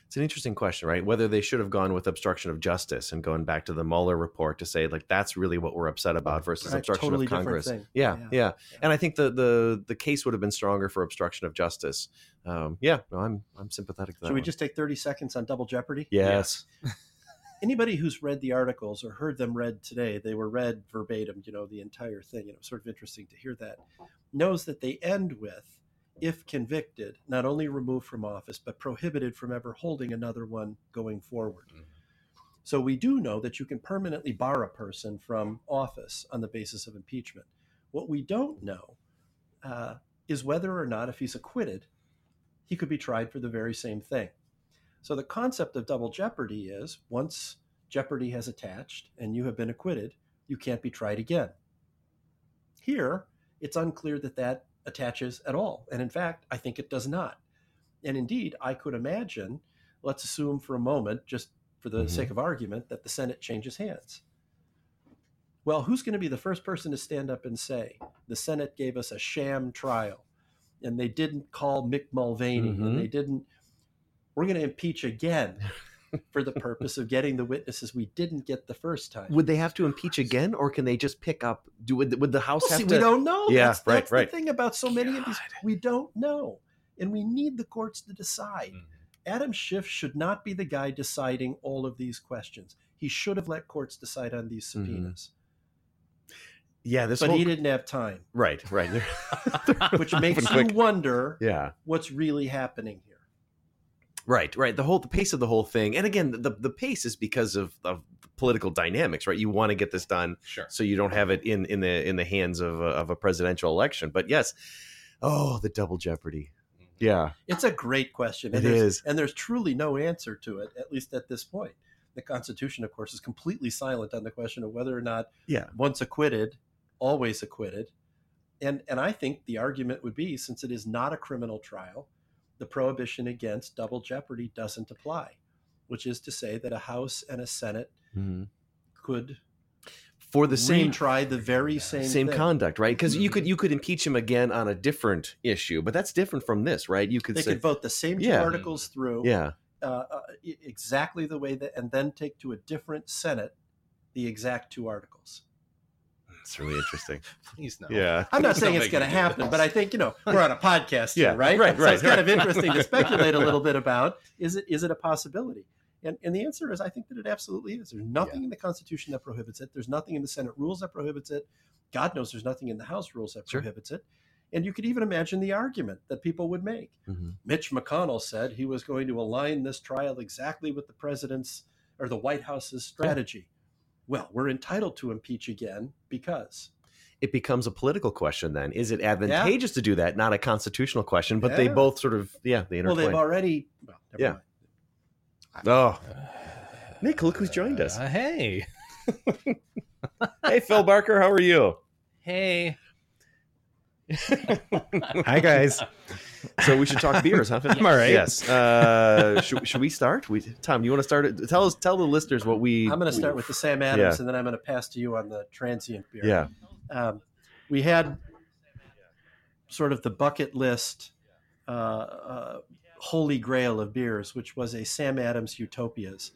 It's an interesting question, right? Whether they should have gone with obstruction of justice and going back to the Mueller report to say, like, that's really what we're upset about versus right, obstruction totally of Congress. Yeah, yeah, yeah. And I think the, the the case would have been stronger for obstruction of justice. Um, yeah, no, I'm I'm sympathetic to that. Should we one. just take thirty seconds on double jeopardy? Yes. Yeah. Anybody who's read the articles or heard them read today, they were read verbatim, you know, the entire thing. And it was sort of interesting to hear that, knows that they end with, if convicted, not only removed from office, but prohibited from ever holding another one going forward. Mm-hmm. So we do know that you can permanently bar a person from office on the basis of impeachment. What we don't know uh, is whether or not, if he's acquitted, he could be tried for the very same thing. So the concept of double jeopardy is, once jeopardy has attached and you have been acquitted, you can't be tried again. Here, it's unclear that that attaches at all. And in fact, I think it does not. And indeed, I could imagine, let's assume for a moment, just for the mm-hmm. sake of argument, that the Senate changes hands. Well, who's going to be the first person to stand up and say, the Senate gave us a sham trial, and they didn't call Mick Mulvaney, mm-hmm. and they didn't, we're going to impeach again for the purpose of getting the witnesses we didn't get the first time. Would they have to impeach again, or can they just pick up? Do would, would the House well, have see, to? We don't know. Yeah, that's, right, that's right. The thing about so many God. of these, we don't know, and we need the courts to decide. Mm-hmm. Adam Schiff should not be the guy deciding all of these questions. He should have let courts decide on these subpoenas. Mm-hmm. Yeah, this but whole... he didn't have time. Right, right. Which makes you wonder yeah. what's really happening here. Right, right. The whole the pace of the whole thing. And again, the, the pace is because of, of political dynamics, right? You want to get this done sure. so you don't have it in, in the in the hands of a, of a presidential election. But yes, oh, the double jeopardy. Yeah. It's a great question. And it is. And there's truly no answer to it, at least at this point. The Constitution, of course, is completely silent on the question of whether or not yeah. once acquitted, always acquitted. And and I think the argument would be, since it is not a criminal trial, the prohibition against double jeopardy doesn't apply, which is to say that a House and a Senate mm-hmm. could for the same try the very yeah, same same thing. Conduct, right? Because mm-hmm. you could you could impeach him again on a different issue, but that's different from this, right? You could they say, could vote the same two yeah, articles through, yeah, uh, uh, exactly the way that, and then take to a different Senate the exact two articles. It's really interesting. Please no. Yeah. I'm not Please saying it's going to happen, but I think, you know, we're on a podcast yeah, here, right? Right, so right. It's right. kind of interesting to speculate a little bit about, is it is it a possibility? And and the answer is, I think that it absolutely is. There's nothing yeah. in the Constitution that prohibits it. There's nothing in the Senate rules that prohibits it. God knows there's nothing in the House rules that sure. prohibits it. And you could even imagine the argument that people would make. Mm-hmm. Mitch McConnell said he was going to align this trial exactly with the president's or the White House's strategy. Yeah. Well, we're entitled to impeach again because it becomes a political question. Then is it advantageous yeah. to do that? Not a constitutional question, but yeah. they both sort of yeah. They intertwine. Well, they've already. Well, never yeah. mind. Oh, uh, Nick, look who's joined us. Uh, hey, hey, Phil Barker, how are you? Hey. Hi guys. So we should talk beers, huh? Yes. I'm all right. Yes. Uh, should, should we start? We, Tom, you want to start? It? Tell us, tell the listeners what we. I'm going to start we, with the Sam Adams, yeah. and then I'm going to pass to you on the transient beer. Yeah. Um, we had sort of the bucket list, uh, uh, holy grail of beers, which was a Sam Adams Utopias.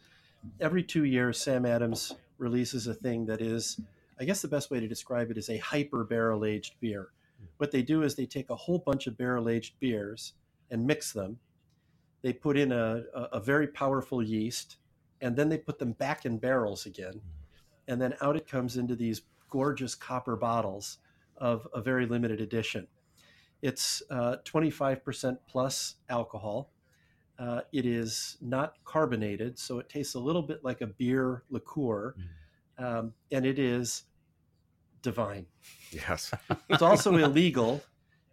Every two years, Sam Adams releases a thing that is, I guess, the best way to describe it is a hyper barrel aged beer. What they do is they take a whole bunch of barrel-aged beers and mix them. They put in a, a, a very powerful yeast, and then they put them back in barrels again. And then out it comes into these gorgeous copper bottles of a very limited edition. It's uh, twenty-five percent plus alcohol. Uh, it is not carbonated, so it tastes a little bit like a beer liqueur, um, and it is divine. Yes. It's also illegal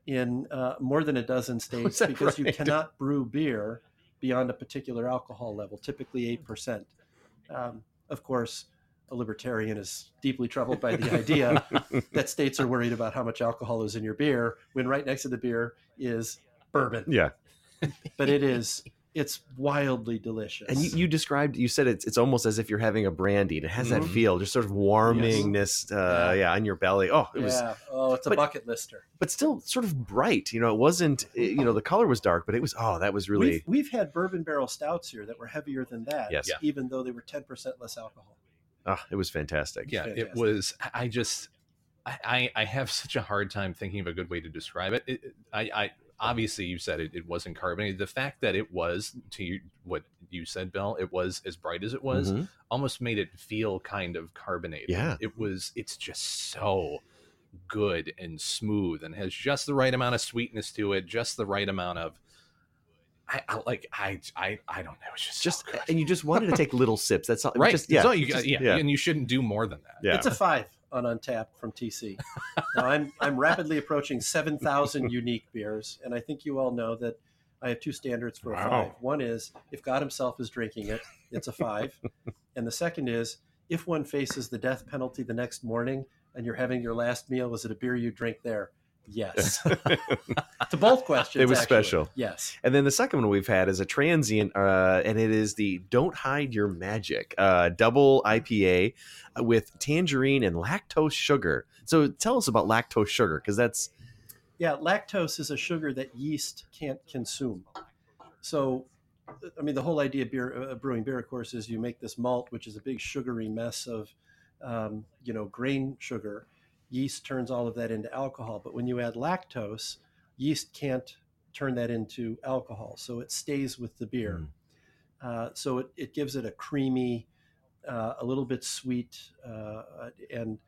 in uh, more than a dozen states because right? you cannot brew beer beyond a particular alcohol level, typically eight percent. Um, of course, a libertarian is deeply troubled by the idea that states are worried about how much alcohol is in your beer when right next to the beer is bourbon. Yeah. But it is, it's wildly delicious. And you, you described, you said it's it's almost as if you're having a brandy. And it has mm-hmm. that feel, just sort of warmingness, yes. uh, yeah. yeah, on your belly. Oh, it yeah. was. Oh, it's a but, bucket lister. But still sort of bright. You know, it wasn't, you know, the color was dark, but it was, oh, that was really. We've, we've had bourbon barrel stouts here that were heavier than that, yes. yeah. even though they were ten percent less alcohol. Oh, it was fantastic. Yeah, fantastic. It was, I just, I, I have such a hard time thinking of a good way to describe it. it I, I obviously, you said it, it wasn't carbonated. The fact that it was, to you, what you said, Bill, it was as bright as it was, mm-hmm. almost made it feel kind of carbonated. Yeah. It was, it's just so good and smooth and has just the right amount of sweetness to it, just the right amount of, I, I like I I I don't know. It's just just so and you just wanted to take little sips. That's all. Right. Just, yeah. That's all you got. Yeah. yeah. And you shouldn't do more than that. Yeah. It's a five on Untappd from T C. Now I'm I'm rapidly approaching seven thousand unique beers, and I think you all know that I have two standards for a wow. five. One is if God Himself is drinking it, it's a five, and the second is if one faces the death penalty the next morning and you're having your last meal, is it a beer you drink there? Yes. To both questions. It was actually. Special. Yes. And then the second one we've had is a transient, uh, and it is the Don't Hide Your Magic uh, double I P A with tangerine and lactose sugar. So tell us about lactose sugar, because that's. Yeah, lactose is a sugar that yeast can't consume. So, I mean, the whole idea of beer, uh, brewing beer, of course, is you make this malt, which is a big sugary mess of, um, you know, grain sugar. Yeast turns all of that into alcohol, but when you add lactose, yeast can't turn that into alcohol, so it stays with the beer. Mm. Uh, so it, it gives it a creamy, uh, a little bit sweet, uh, and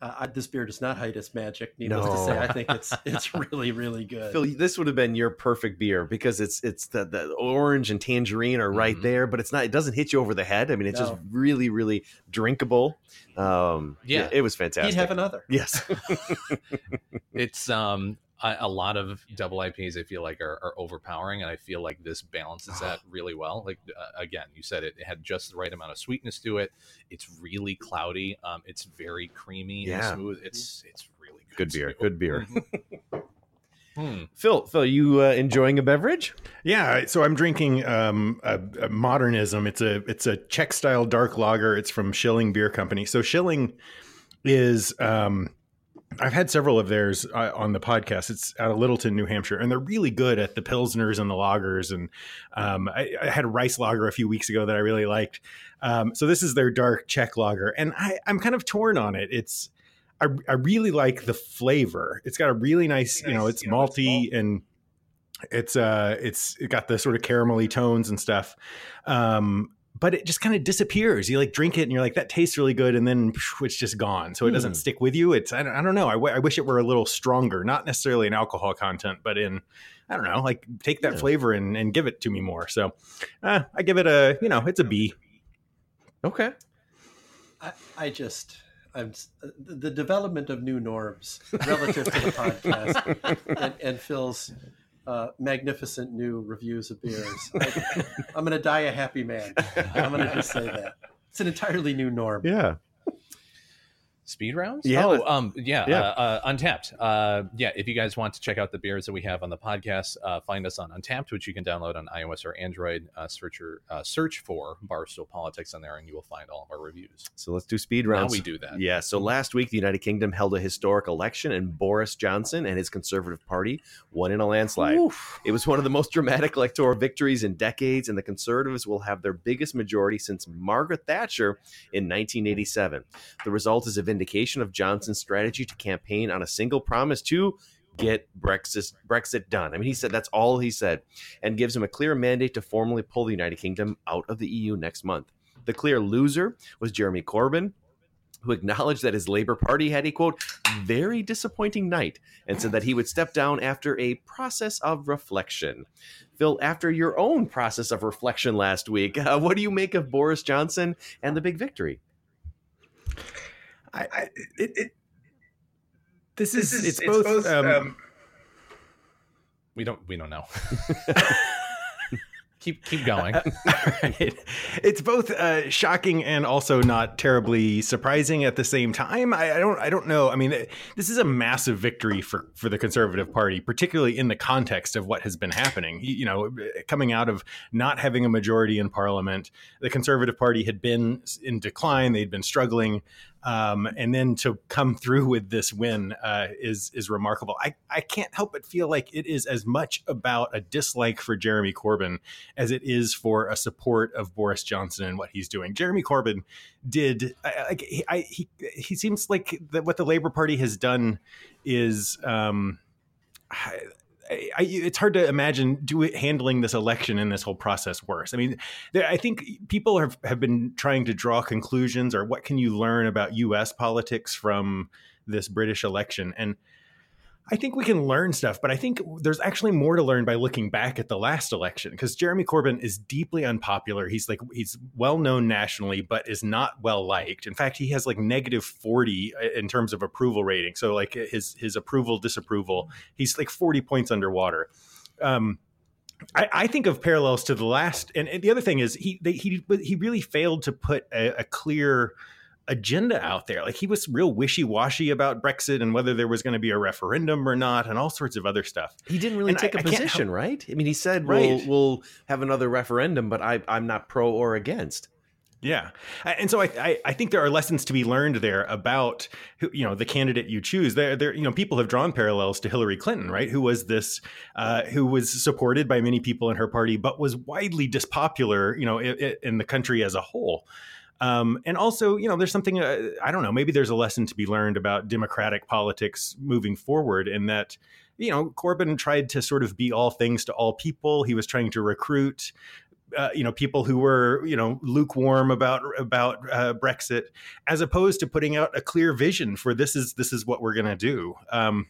uh, I, this beer does not hide its magic, needless no. to say. I think it's it's really, really good. Phil, this would have been your perfect beer because it's it's the, the orange and tangerine are right mm. there, but it's not. It doesn't hit you over the head. I mean, it's no. just really, really drinkable. Um, yeah. yeah, it was fantastic. He'd have another. Yes. It's um a, a lot of double I P As I feel like are, are overpowering, and I feel like this balances that really well. Like uh, again, you said it, it had just the right amount of sweetness to it. It's really cloudy. Um, it's very creamy yeah. and smooth. It's it's really good. Good beer. Smooth. Good beer. Hmm. Phil, Phil, you uh, enjoying a beverage? Yeah, so I'm drinking um, a, a Modernism. It's a it's a Czech style dark lager. It's from Schilling Beer Company. So Schilling is um, I've had several of theirs uh, on the podcast. It's out of Littleton, New Hampshire, and they're really good at the pilsners and the lagers. And um, I, I had a rice lager a few weeks ago that I really liked. Um, so this is their dark Czech lager, and I, I'm kind of torn on it. It's I, I really like the flavor. It's got a really nice, you know, it's yeah, malty it's and it's uh, it's it got the sort of caramelly tones and stuff. Um, but it just kind of disappears. You like drink it and you're like, that tastes really good. And then phew, it's just gone. So it doesn't mm. stick with you. It's, I don't, I don't know. I, w- I wish it were a little stronger, not necessarily in alcohol content, but in, I don't know, like take that yeah. flavor and, and give it to me more. So uh, I give it a, you know, it's a B. Okay. I, I just, I'm the development of new norms relative to the podcast and, and Phil's, Uh, magnificent new reviews of beers. I, I'm going to die a happy man. I'm going to just say that. It's an entirely new norm. Yeah. Speed rounds? Yeah. Oh, um, yeah. yeah. Uh, uh, Untappd. Uh, yeah. If you guys want to check out the beers that we have on the podcast, uh, find us on Untappd, which you can download on iOS or Android. Uh, search, or, uh, search for Barstool Politics on there, and you will find all of our reviews. So let's do speed rounds. Now we do that. Yeah. So last week, the United Kingdom held a historic election, and Boris Johnson and his Conservative Party won in a landslide. Oof. It was one of the most dramatic electoral victories in decades, and the Conservatives will have their biggest majority since Margaret Thatcher in nineteen eighty-seven. The result is a indication of Johnson's strategy to campaign on a single promise to get Brexit Brexit done. I mean, he said that's all he said, and gives him a clear mandate to formally pull the United Kingdom out of the E U next month. The clear loser was Jeremy Corbyn, who acknowledged that his Labour Party had a, quote, very disappointing night, and said that he would step down after a process of reflection. Phil, after your own process of reflection last week, uh, what do you make of Boris Johnson and the big victory? I, I it, it this, this is, is it's, it's both, both um, um we don't we don't know. keep keep going. Uh, all right. It's both uh, shocking and also not terribly surprising at the same time. I, I don't I don't know. I mean, it, this is a massive victory for, for the Conservative Party, particularly in the context of what has been happening. You, you know, coming out of not having a majority in Parliament, the Conservative Party had been in decline. They'd been struggling. Um, and then to come through with this win uh, is is remarkable. I, I can't help but feel like it is as much about a dislike for Jeremy Corbyn as it is for a support of Boris Johnson and what he's doing. Jeremy Corbyn did like I, I, he he seems like the, what the Labour Party has done is. Um, I, I, it's hard to imagine do it, handling this election and this whole process worse. I mean, there, I think people have, have been trying to draw conclusions or what can you learn about U S politics from this British election? And I think we can learn stuff, but I think there's actually more to learn by looking back at the last election because Jeremy Corbyn is deeply unpopular. He's like he's well known nationally, but is not well liked. In fact, he has like negative forty in terms of approval rating. So like his his approval disapproval, he's like forty points underwater. Um, I, I think of parallels to the last, and, and the other thing is he they, he he really failed to put a, a clear agenda out there. Like he was real wishy-washy about Brexit and whether there was going to be a referendum or not and all sorts of other stuff. He didn't really and take I, a I position, right? I mean, he said, right. we'll, we'll have another referendum, but I, I'm not pro or against. Yeah. And so I, I, I think there are lessons to be learned there about, who, you know, the candidate you choose. There, there, you know, people have drawn parallels to Hillary Clinton, right? Who was this, uh, who was supported by many people in her party, but was widely dispopular, you know, in, in the country as a whole. Um, and also, you know, there's something, uh, I don't know, maybe there's a lesson to be learned about democratic politics moving forward in that, you know, Corbyn tried to sort of be all things to all people. He was trying to recruit, uh, you know, people who were, you know, lukewarm about about uh, Brexit, as opposed to putting out a clear vision for this is this is what we're going to do. Um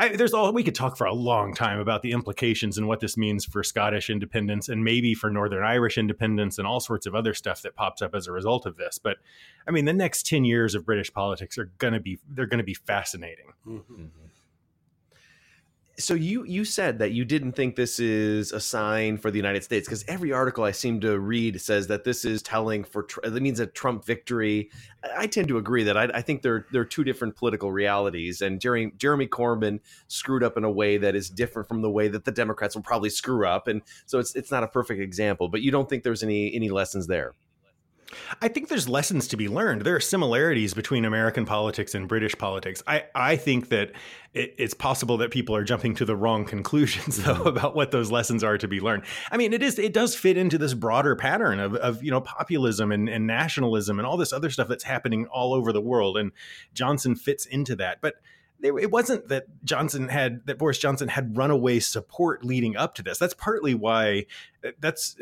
I, there's all we could talk for a long time about the implications and what this means for Scottish independence and maybe for Northern Irish independence and all sorts of other stuff that pops up as a result of this. But I mean, the next ten years of British politics are going to be they're going to be fascinating. Mm-hmm. So you you said that you didn't think this is a sign for the United States because every article I seem to read says that this is telling for that means a Trump victory. I tend to agree that I, I think there there are two different political realities, and Jeremy, Jeremy Corbyn screwed up in a way that is different from the way that the Democrats will probably screw up, and so it's it's not a perfect example. But you don't think there's any any lessons there. I think there's lessons to be learned. There are similarities between American politics and British politics. I, I think that it, it's possible that people are jumping to the wrong conclusions, though, about what those lessons are to be learned. I mean, it is it does fit into this broader pattern of, of you know, populism and, and nationalism and all this other stuff that's happening all over the world. And Johnson fits into that. But it wasn't that Johnson had that Boris Johnson had runaway support leading up to this. That's partly why that's...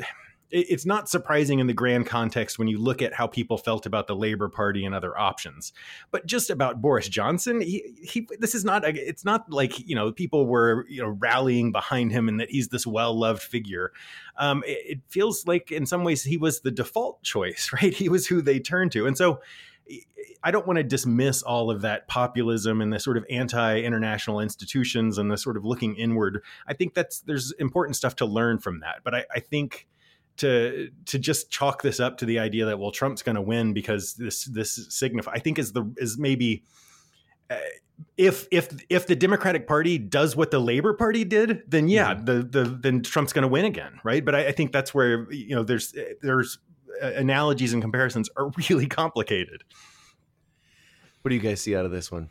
It's not surprising in the grand context when you look at how people felt about the Labour Party and other options, but just about Boris Johnson, he, he this is not, it's not like, you know, people were, you know, rallying behind him and that he's this well-loved figure. Um, it, it feels like in some ways he was the default choice, right? He was who they turned to. And so I don't want to dismiss all of that populism and the sort of anti-international institutions and the sort of looking inward. I think that's, there's important stuff to learn from that. But I, I think to to just chalk this up to the idea that, well, Trump's going to win because this this signify I think is the is maybe uh, if if if the Democratic Party does what the Labor Party did, then yeah, mm-hmm. the the then Trump's going to win again, right? But I, I think that's where, you know, there's there's uh, analogies and comparisons are really complicated. What do you guys see out of this one?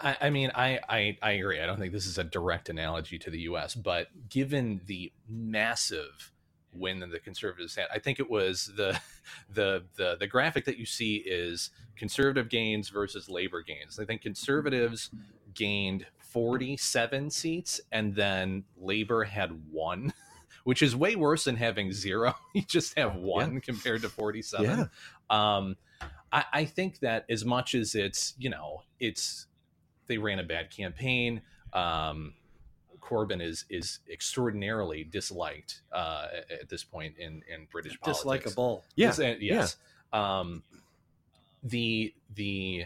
I, I mean, I, I I agree. I don't think this is a direct analogy to the U S, but given the massive win that the Conservatives had. I think it was the, the the the graphic that you see is Conservative gains versus Labor gains. I think Conservatives gained forty-seven seats and then Labor had one, which is way worse than having zero. You just have one yeah. compared to forty-seven. Yeah. Um, I, I think that as much as it's, you know, it's they ran a bad campaign. Um, Corbyn is is extraordinarily disliked uh, at this point in, in British politics. Dislikable. Yeah. Yes. yes. Yeah. Um, the the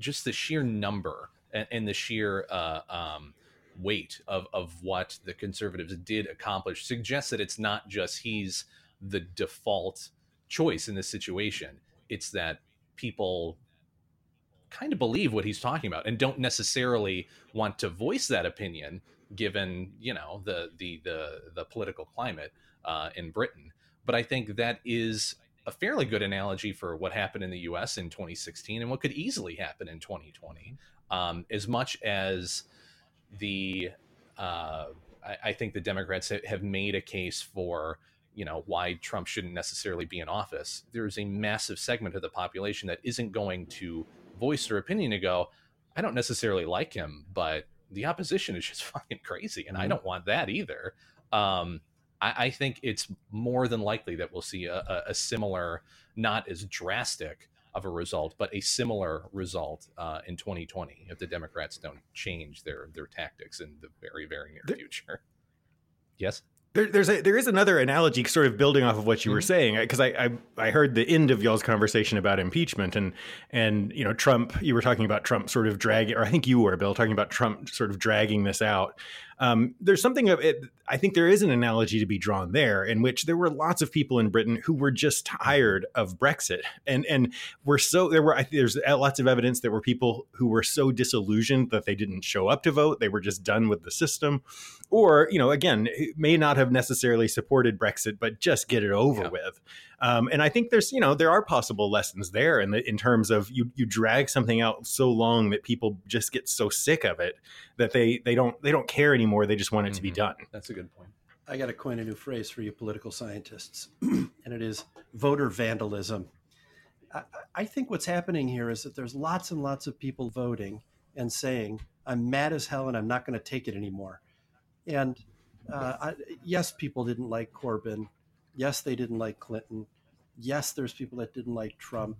just the sheer number and, and the sheer uh, um, weight of of what the conservatives did accomplish suggests that it's not just he's the default choice in this situation. It's that people kind of believe what he's talking about and don't necessarily want to voice that opinion, given, you know, the the the, the political climate uh, in Britain. But I think that is a fairly good analogy for what happened in the U S in twenty sixteen and what could easily happen in twenty twenty. Um, as much as the, uh, I, I think the Democrats have made a case for, you know, why Trump shouldn't necessarily be in office, there is a massive segment of the population that isn't going to voice their opinion to go, I don't necessarily like him, but the opposition is just fucking crazy, and mm-hmm. I don't want that either. Um, I, I think it's more than likely that we'll see a, a similar, not as drastic of a result, but a similar result uh, in twenty twenty if the Democrats don't change their their tactics in the very, very near there, future. Yes? There, there's a, there is another analogy sort of building off of what you mm-hmm. were saying, because I, I I heard the end of y'all's conversation about impeachment and, and you know, Trump, you were talking about Trump sort of dragging, or I think you were, Bill, talking about Trump sort of dragging this out. Um, there's something of it. I think there is an analogy to be drawn there, in which there were lots of people in Britain who were just tired of Brexit, and and were so there were. I think there's lots of evidence there were people who were so disillusioned that they didn't show up to vote. They were just done with the system, or you know, again, may not have necessarily supported Brexit, but just get it over yeah. with. Um, and I think there's you know there are possible lessons there, in the, in terms of you you drag something out so long that people just get so sick of it that they they don't they don't care anymore. More, they just want it mm-hmm. to be done. That's a good point. I got to coin a new phrase for you political scientists, and it is voter vandalism. I, I think what's happening here is that there's lots and lots of people voting and saying, I'm mad as hell and I'm not going to take it anymore. And uh, I, yes, people didn't like Corbyn. Yes, they didn't like Clinton. Yes, there's people that didn't like Trump.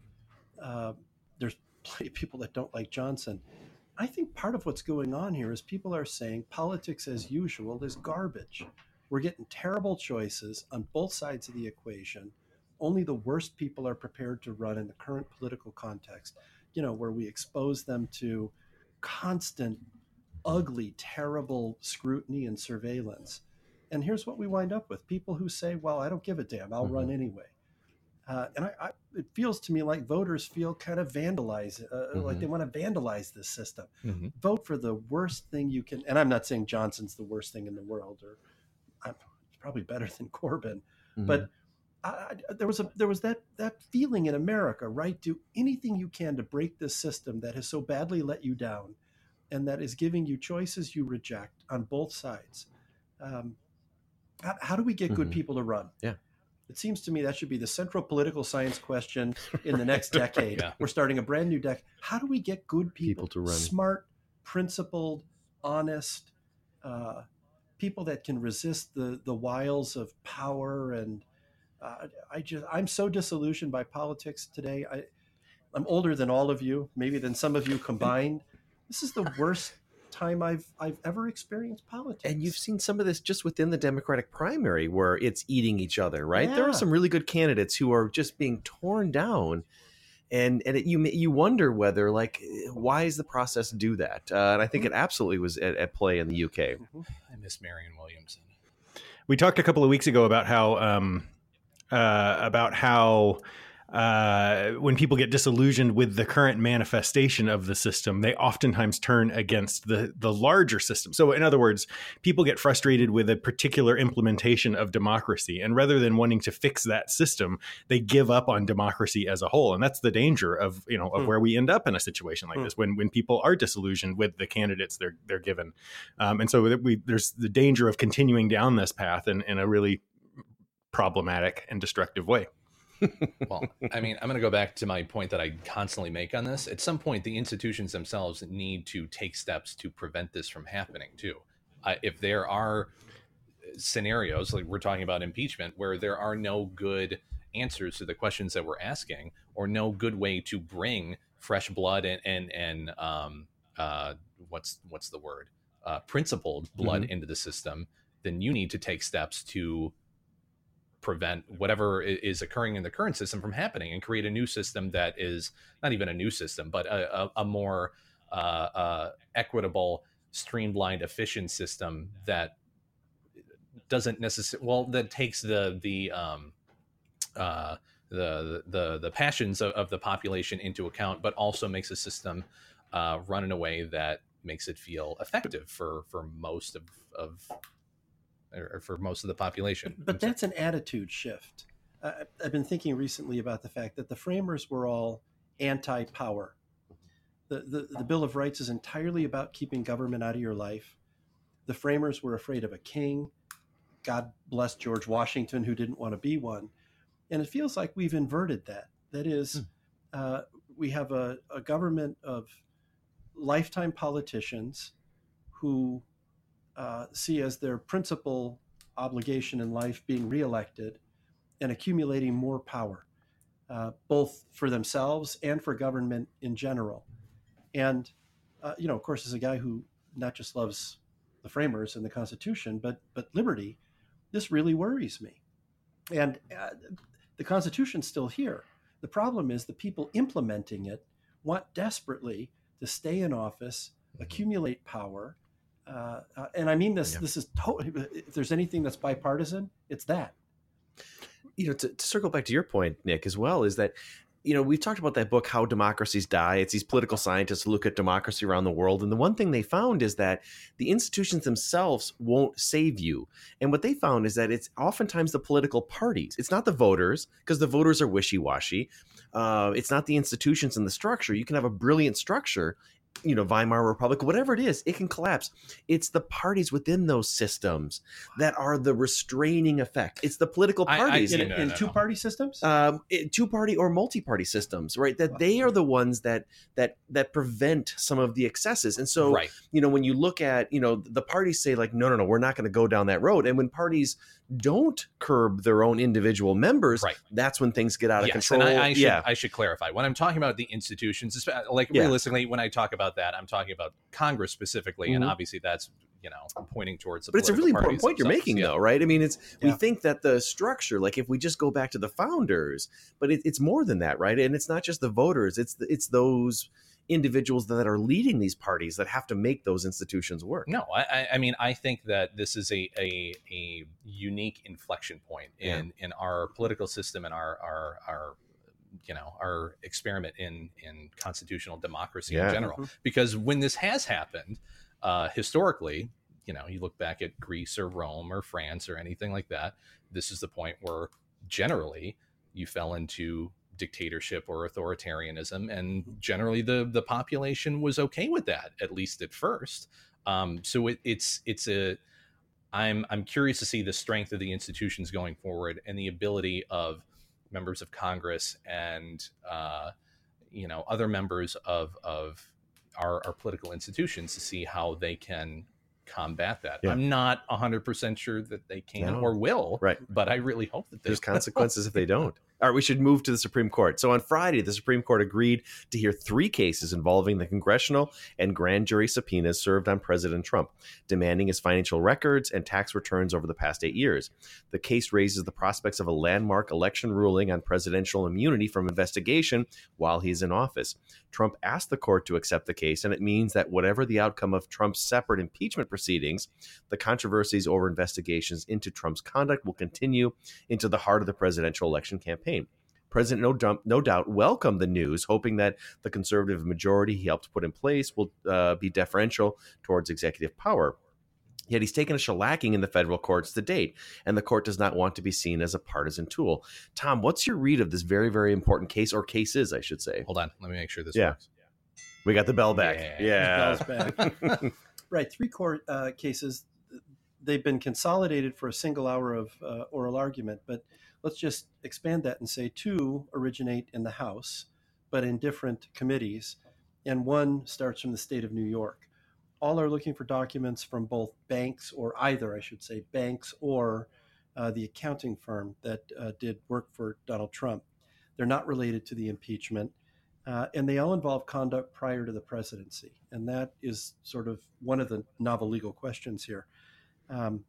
Uh, there's plenty of people that don't like Johnson. I think part of what's going on here is people are saying politics as usual is garbage. We're getting terrible choices on both sides of the equation. Only the worst people are prepared to run in the current political context, you know, where we expose them to constant, ugly, terrible scrutiny and surveillance. And here's what we wind up with. People who say, well, I don't give a damn. I'll mm-hmm. run anyway. Uh, and I, I, it feels to me like voters feel kind of vandalized, uh, mm-hmm. like they want to vandalize this system. Mm-hmm. Vote for the worst thing you can. And I'm not saying Johnson's the worst thing in the world, or I'm probably better than Corbyn. Mm-hmm. But I, I, there was a there was that that feeling in America, right? Do anything you can to break this system that has so badly let you down, and that is giving you choices you reject on both sides. Um, how, how do we get mm-hmm. good people to run? Yeah. It seems to me that should be the central political science question in the right, next decade. Yeah. We're starting a brand new decade. How do we get good people, people to run? Smart, principled, honest, uh, people that can resist the the wiles of power. And uh, I just, I'm so disillusioned by politics today. I, I'm older than all of you, maybe than some of you combined. This is the worst time I've I've ever experienced politics. And you've seen some of this just within the Democratic primary, where it's eating each other, right? Yeah. There are some really good candidates who are just being torn down, and and it, you you wonder whether, like, why is the process do that? Uh, and I think mm-hmm. it absolutely was at, at play in the U K. Mm-hmm. I miss Marianne Williamson. We talked a couple of weeks ago about how um, uh, about how. Uh, when people get disillusioned with the current manifestation of the system, they oftentimes turn against the the larger system. So in other words, people get frustrated with a particular implementation of democracy, and rather than wanting to fix that system, they give up on democracy as a whole. And that's the danger of, you know, of mm. where we end up in a situation like mm. this, when when people are disillusioned with the candidates they're they're given. Um, and so that we, there's the danger of continuing down this path in, in a really problematic and destructive way. Well, I mean, I'm going to go back to my point that I constantly make on this. At some point, the institutions themselves need to take steps to prevent this from happening, too. Uh, if there are scenarios, like we're talking about impeachment, where there are no good answers to the questions that we're asking, or no good way to bring fresh blood and and, and um, uh, what's what's the word, uh, principled blood mm-hmm. into the system, then you need to take steps to prevent whatever is occurring in the current system from happening, and create a new system that is not even a new system, but a, a, a more uh, uh, equitable, streamlined, efficient system that doesn't necessarily, well, that takes the, the, um, uh, the, the, the passions of, of the population into account, but also makes a system, uh, run in a way that makes it feel effective for, for most of, of, or for most of the population. But, but that's an attitude shift. Uh, I've been thinking recently about the fact that the framers were all anti-power. The, the, the Bill of Rights is entirely about keeping government out of your life. The framers were afraid of a king. God bless George Washington, who didn't want to be one. And it feels like we've inverted that. That is, hmm. uh, we have a, a government of lifetime politicians who uh, see as their principal obligation in life being reelected and accumulating more power, uh, both for themselves and for government in general. And, uh, you know, of course, as a guy who not just loves the framers and the Constitution, but but liberty, this really worries me. And uh, the Constitution's still here. The problem is the people implementing it want desperately to stay in office, mm-hmm. accumulate power. Uh, uh, and I mean, this, yeah. this is totally, if there's anything that's bipartisan, it's that. You know, to, to circle back to your point, Nick, as well, is that, you know, we've talked about that book, How Democracies Die. It's these political scientists who look at democracy around the world. And the one thing they found is that the institutions themselves won't save you. And what they found is that it's oftentimes the political parties. It's not the voters, because the voters are wishy-washy. Uh, it's not the institutions and the structure. You can have a brilliant structure, you know, Weimar Republic, whatever it is, it can collapse. It's the parties within those systems that are the restraining effect. It's the political parties I, I, in, no, in no, two-party no. systems, um, two-party or multi-party systems, right? That wow. they are the ones that that that prevent some of the excesses. And so, right. you know, when you look at, you know, the parties say like, no, no, no, we're not going to go down that road. And when parties don't curb their own individual members, right. that's when things get out of yes, control. And I, I, should, yeah. I should clarify when I'm talking about the institutions, like yeah. realistically, when I talk about that, I'm talking about Congress specifically. Mm-hmm. And obviously that's, you know, pointing towards the But it's a really important point you're making, yeah. though, right? I mean, it's yeah. we think that the structure, like if we just go back to the founders, but it, it's more than that, right? And it's not just the voters. It's the, it's those individuals that are leading these parties that have to make those institutions work. No, I, I mean, I think that this is a a, a unique inflection point in, yeah. in our political system and our, our, our, you know, our experiment in, in constitutional democracy yeah. in general, mm-hmm. because when this has happened uh, historically, you know, you look back at Greece or Rome or France or anything like that, this is the point where generally you fell into dictatorship or authoritarianism, and generally the the population was okay with that, at least at first. Um, so it, it's it's a I'm I'm curious to see the strength of the institutions going forward and the ability of members of Congress and uh, you know other members of of our, our political institutions to see how they can combat that. Yeah. I'm not one hundred percent sure that they can no. or will, right. but I really hope that they there's will. Consequences if they don't. All right, we should move to the Supreme Court. So on Friday, the Supreme Court agreed to hear three cases involving the congressional and grand jury subpoenas served on President Trump, demanding his financial records and tax returns over the past eight years. The case raises the prospects of a landmark election ruling on presidential immunity from investigation while he's in office. Trump asked the court to accept the case, and it means that whatever the outcome of Trump's separate impeachment proceedings, the controversies over investigations into Trump's conduct will continue into the heart of the presidential election campaign. President no, dump, no doubt welcomed the news, hoping that the conservative majority he helped put in place will uh, be deferential towards executive power. Yet he's taken a shellacking in the federal courts to date, and the court does not want to be seen as a partisan tool. Tom, what's your read of this very, very important case, or cases, I should say? Hold on. Let me make sure this yeah. works. Yeah. We got the bell back. Yeah. yeah. The bell's back. Right. Three court uh, cases. They've been consolidated for a single hour of uh, oral argument, but let's just expand that and say two originate in the House, but in different committees, and one starts from the state of New York. All are looking for documents from both banks, or either, I should say, banks or uh, the accounting firm that uh, did work for Donald Trump. They're not related to the impeachment, uh, and they all involve conduct prior to the presidency, and that is sort of one of the novel legal questions here. Um,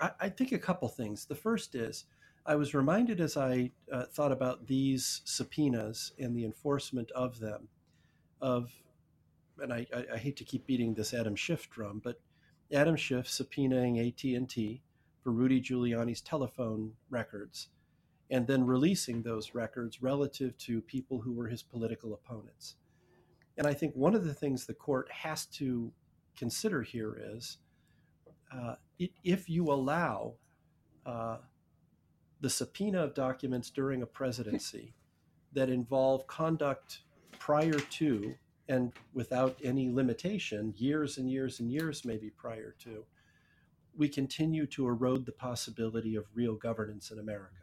I, I think a couple things. The first is, I was reminded as I uh, thought about these subpoenas and the enforcement of them, of and I, I, I hate to keep beating this Adam Schiff drum, but Adam Schiff subpoenaing A T and T for Rudy Giuliani's telephone records and then releasing those records relative to people who were his political opponents. And I think one of the things the court has to consider here is uh, it, if you allow uh, the subpoena of documents during a presidency that involve conduct prior to and without any limitation, years and years and years maybe prior to, we continue to erode the possibility of real governance in America.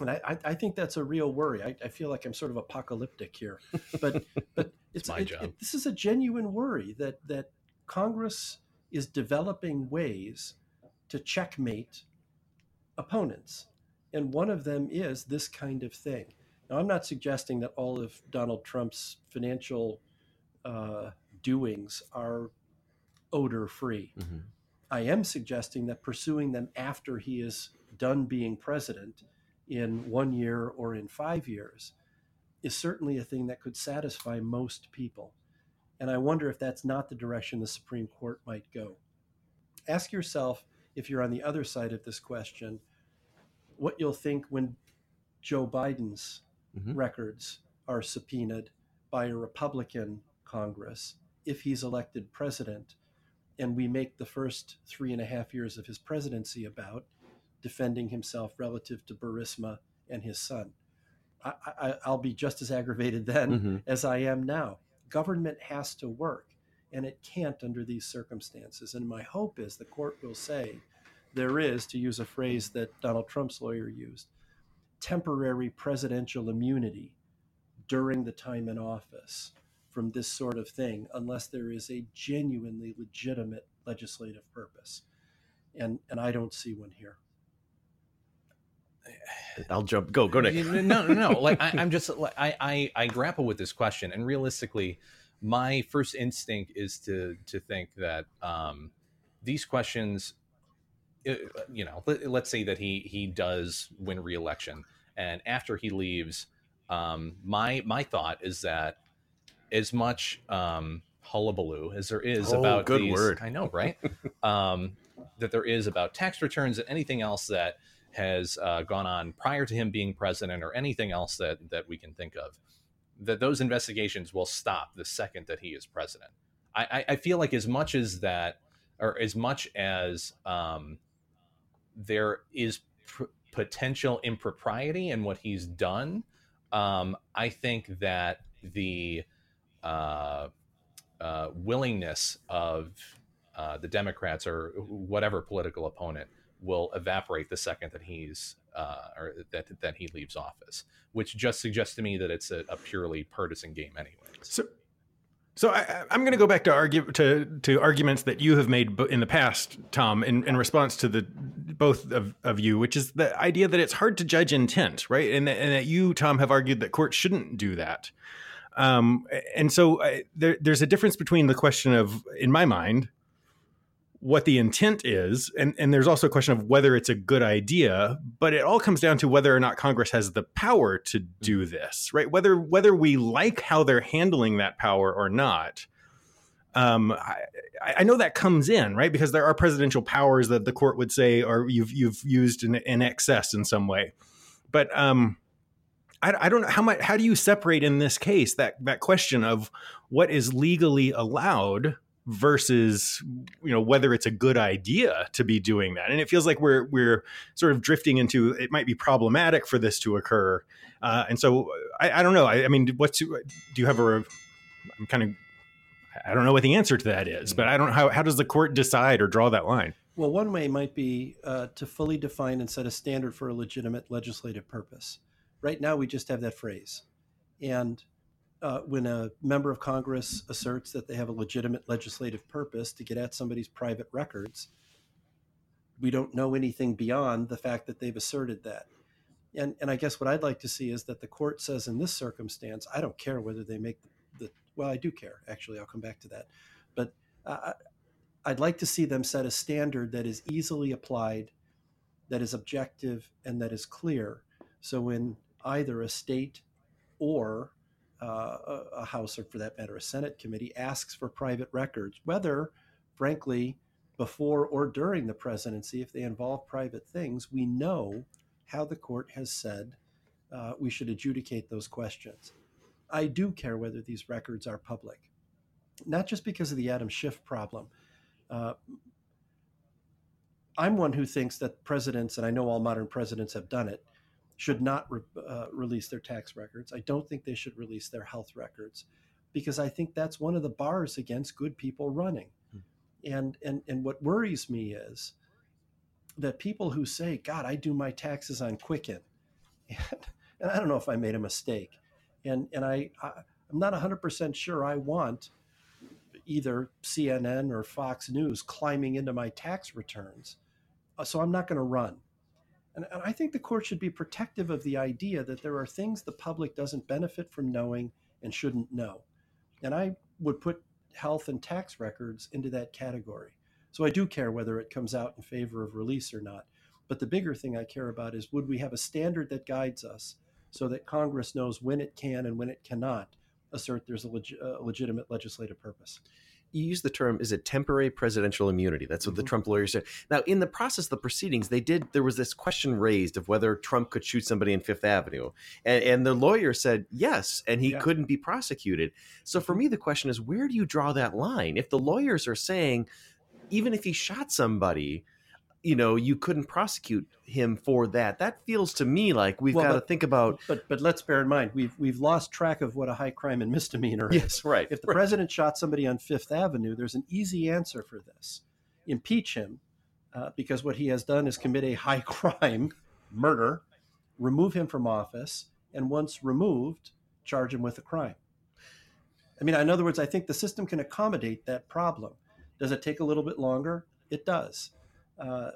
And I, I think that's a real worry. I, I feel like I'm sort of apocalyptic here, but but it's, it's my it, job. It, this is a genuine worry that that Congress is developing ways to checkmate opponents, and one of them is this kind of thing. Now, I'm not suggesting that all of Donald Trump's financial uh, doings are odor-free. Mm-hmm. I am suggesting that pursuing them after he is done being president in one year or in five years is certainly a thing that could satisfy most people. And I wonder if that's not the direction the Supreme Court might go. Ask yourself, if you're on the other side of this question, what you'll think when Joe Biden's mm-hmm. records are subpoenaed by a Republican Congress, if he's elected president, and we make the first three and a half years of his presidency about defending himself relative to Burisma and his son. I, I, I'll be just as aggravated then mm-hmm. as I am now. Government has to work, and it can't under these circumstances. And my hope is the court will say there is, to use a phrase that Donald Trump's lawyer used, temporary presidential immunity during the time in office from this sort of thing, unless there is a genuinely legitimate legislative purpose. And and I don't see one here. I'll jump. Go, go, Nick. No, no, no. Like I, I'm just, like, I, I, I grapple with this question, and realistically, my first instinct is to to think that um, these questions, you know, let, let's say that he he does win re-election, and after he leaves, um, my my thought is that as much um, hullabaloo as there is oh, about good these, word, I know, right? um, that there is about tax returns and anything else that has uh, gone on prior to him being president, or anything else that, that we can think of, that those investigations will stop the second that he is president. I, I feel like as much as that, or as much as um, there is pr- potential impropriety in what he's done, um, I think that the uh, uh, willingness of uh, the Democrats or whatever political opponent will evaporate the second that he's uh, or that that he leaves office, which just suggests to me that it's a, a purely partisan game, anyway. So, so I, I'm going to go back to argue to, to arguments that you have made in the past, Tom, in, in response to the both of, of you, which is the idea that it's hard to judge intent, right? And that, and that you, Tom, have argued that courts shouldn't do that. Um, and so I, there, there's a difference between the question of, in my mind, what the intent is, and, and there's also a question of whether it's a good idea, but it all comes down to whether or not Congress has the power to do this, right? Whether whether we like how they're handling that power or not, um, I, I know that comes in, right? Because there are presidential powers that the court would say or you've you've used in, in excess in some way, but um, I, I don't know how much. How do you separate in this case that that question of what is legally allowed versus, you know, whether it's a good idea to be doing that? And it feels like we're we're sort of drifting into it might be problematic for this to occur. Uh, and so I, I don't know. I, I mean, what's do you have a? I'm kind of I don't know what the answer to that is, but I don't know how how does the court decide or draw that line? Well, one way might be uh, to fully define and set a standard for a legitimate legislative purpose. Right now, we just have that phrase, and. Uh, when a member of Congress asserts that they have a legitimate legislative purpose to get at somebody's private records, we don't know anything beyond the fact that they've asserted that. And and I guess what I'd like to see is that the court says in this circumstance, I don't care whether they make the, the well, I do care, actually, I'll come back to that. But uh, I'd like to see them set a standard that is easily applied, that is objective, and that is clear. So in either a state or uh, a House, or for that matter, a Senate committee, asks for private records, whether, frankly, before or during the presidency, if they involve private things, we know how the court has said uh, we should adjudicate those questions. I do care whether these records are public, not just because of the Adam Schiff problem. Uh, I'm one who thinks that presidents, and I know all modern presidents have done it, should not re- uh, release their tax records. I don't think they should release their health records, because I think that's one of the bars against good people running. Hmm. And, and, and what worries me is that people who say, God, I do my taxes on Quicken, and, and I don't know if I made a mistake. And and I, I, I'm not one hundred percent sure I want either C N N or Fox News climbing into my tax returns, so I'm not going to run. And, and I think the court should be protective of the idea that there are things the public doesn't benefit from knowing and shouldn't know. And I would put health and tax records into that category. So I do care whether it comes out in favor of release or not. But the bigger thing I care about is, would we have a standard that guides us so that Congress knows when it can and when it cannot assert there's a, leg- a legitimate legislative purpose? You use the term, is it temporary presidential immunity? That's what mm-hmm. the Trump lawyers said. Now, in the process of the proceedings, they did. There was this question raised of whether Trump could shoot somebody in Fifth Avenue. And, and the lawyer said yes, and he yeah. couldn't be prosecuted. So for me, the question is, where do you draw that line? If the lawyers are saying, even if he shot somebody, you know, you couldn't prosecute him for that. That feels to me like we've well, got but, to think about. But but let's bear in mind, we've we've lost track of what a high crime and misdemeanor yes, is. Yes, right. If the right. president shot somebody on Fifth Avenue, there's an easy answer for this. Impeach him, uh, because what he has done is commit a high crime, murder, remove him from office, and once removed, charge him with a crime. I mean, in other words, I think the system can accommodate that problem. Does it take a little bit longer? It does. Uh,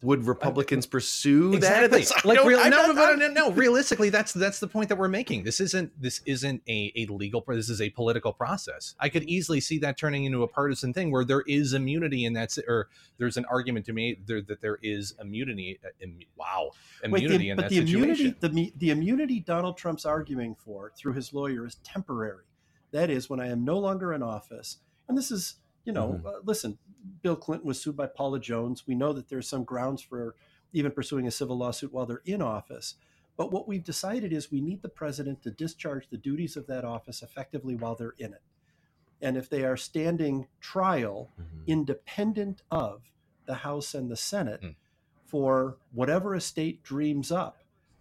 would Republicans I, pursue exactly. that? Like, real, no, not, no, no, no. Realistically, that's that's the point that we're making. This isn't this isn't a, a legal. This is a political process. I could easily see that turning into a partisan thing where there is immunity, and that's or there's an argument to me there, that there is immunity. Im, wow, immunity Wait, the, in but that the situation. Immunity, the, the immunity Donald Trump's arguing for through his lawyer is temporary. That is, when I am no longer in office, and this is. You know, mm-hmm. uh, listen, Bill Clinton was sued by Paula Jones. We know that there's some grounds for even pursuing a civil lawsuit while they're in office. But what we've decided is we need the president to discharge the duties of that office effectively while they're in it. And if they are standing trial mm-hmm. independent of the House and the Senate mm. for whatever a state dreams up,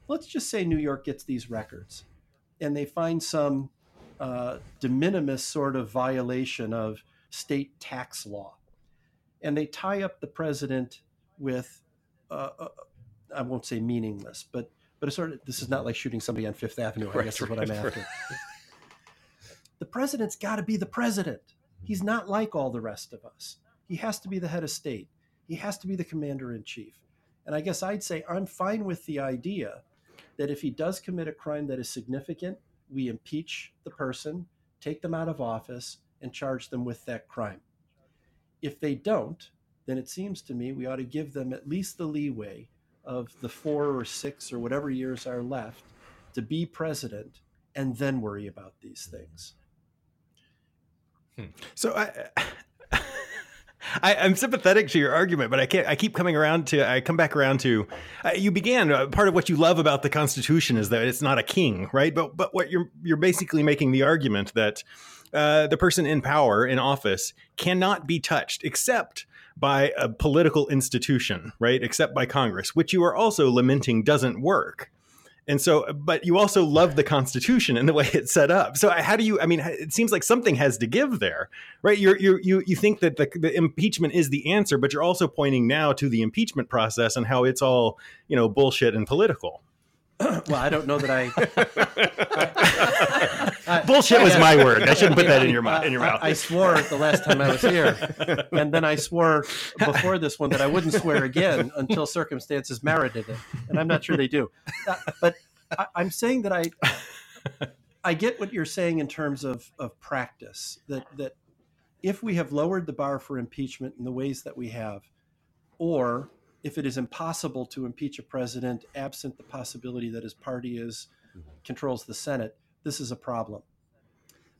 let's just say New York gets these records and they find some uh, de minimis sort of violation of state tax law, and they tie up the president with uh, uh I won't say meaningless, but but a sort of, this is not like shooting somebody on Fifth Avenue, I right, guess right, is what I'm right. after. The president's got to be the president. He's not like all the rest of us. He has to be the head of state. He has to be the commander in chief. And I guess I'd say I'm fine with the idea that if he does commit a crime that is significant, we impeach the person, take them out of office, and charge them with that crime. If they don't, then it seems to me we ought to give them at least the leeway of the four or six or whatever years are left to be president and then worry about these things. Hmm. So I, I, I'm sympathetic to your argument, but I can't, I keep coming around to, I come back around to, uh, you began, uh, part of what you love about the Constitution is that it's not a king, right? But, but what you're, you're basically making the argument that Uh, the person in power, in office, cannot be touched except by a political institution, right? Except by Congress, which you are also lamenting doesn't work. And so, but you also love the Constitution and the way it's set up. So how do you, I mean, it seems like something has to give there, right? You're, you're, you you think that the, the impeachment is the answer, but you're also pointing now to the impeachment process and how it's all, you know, bullshit and political. Well, I don't know that I... Uh, Bullshit I, was my word. I shouldn't put yeah, that in your mouth. In your mouth. I, I swore the last time I was here, and then I swore before this one that I wouldn't swear again until circumstances merited it, and I'm not sure they do. Uh, but I, I'm saying that I, I get what you're saying in terms of of practice. That that if we have lowered the bar for impeachment in the ways that we have, or if it is impossible to impeach a president absent the possibility that his party is controls the Senate, this is a problem.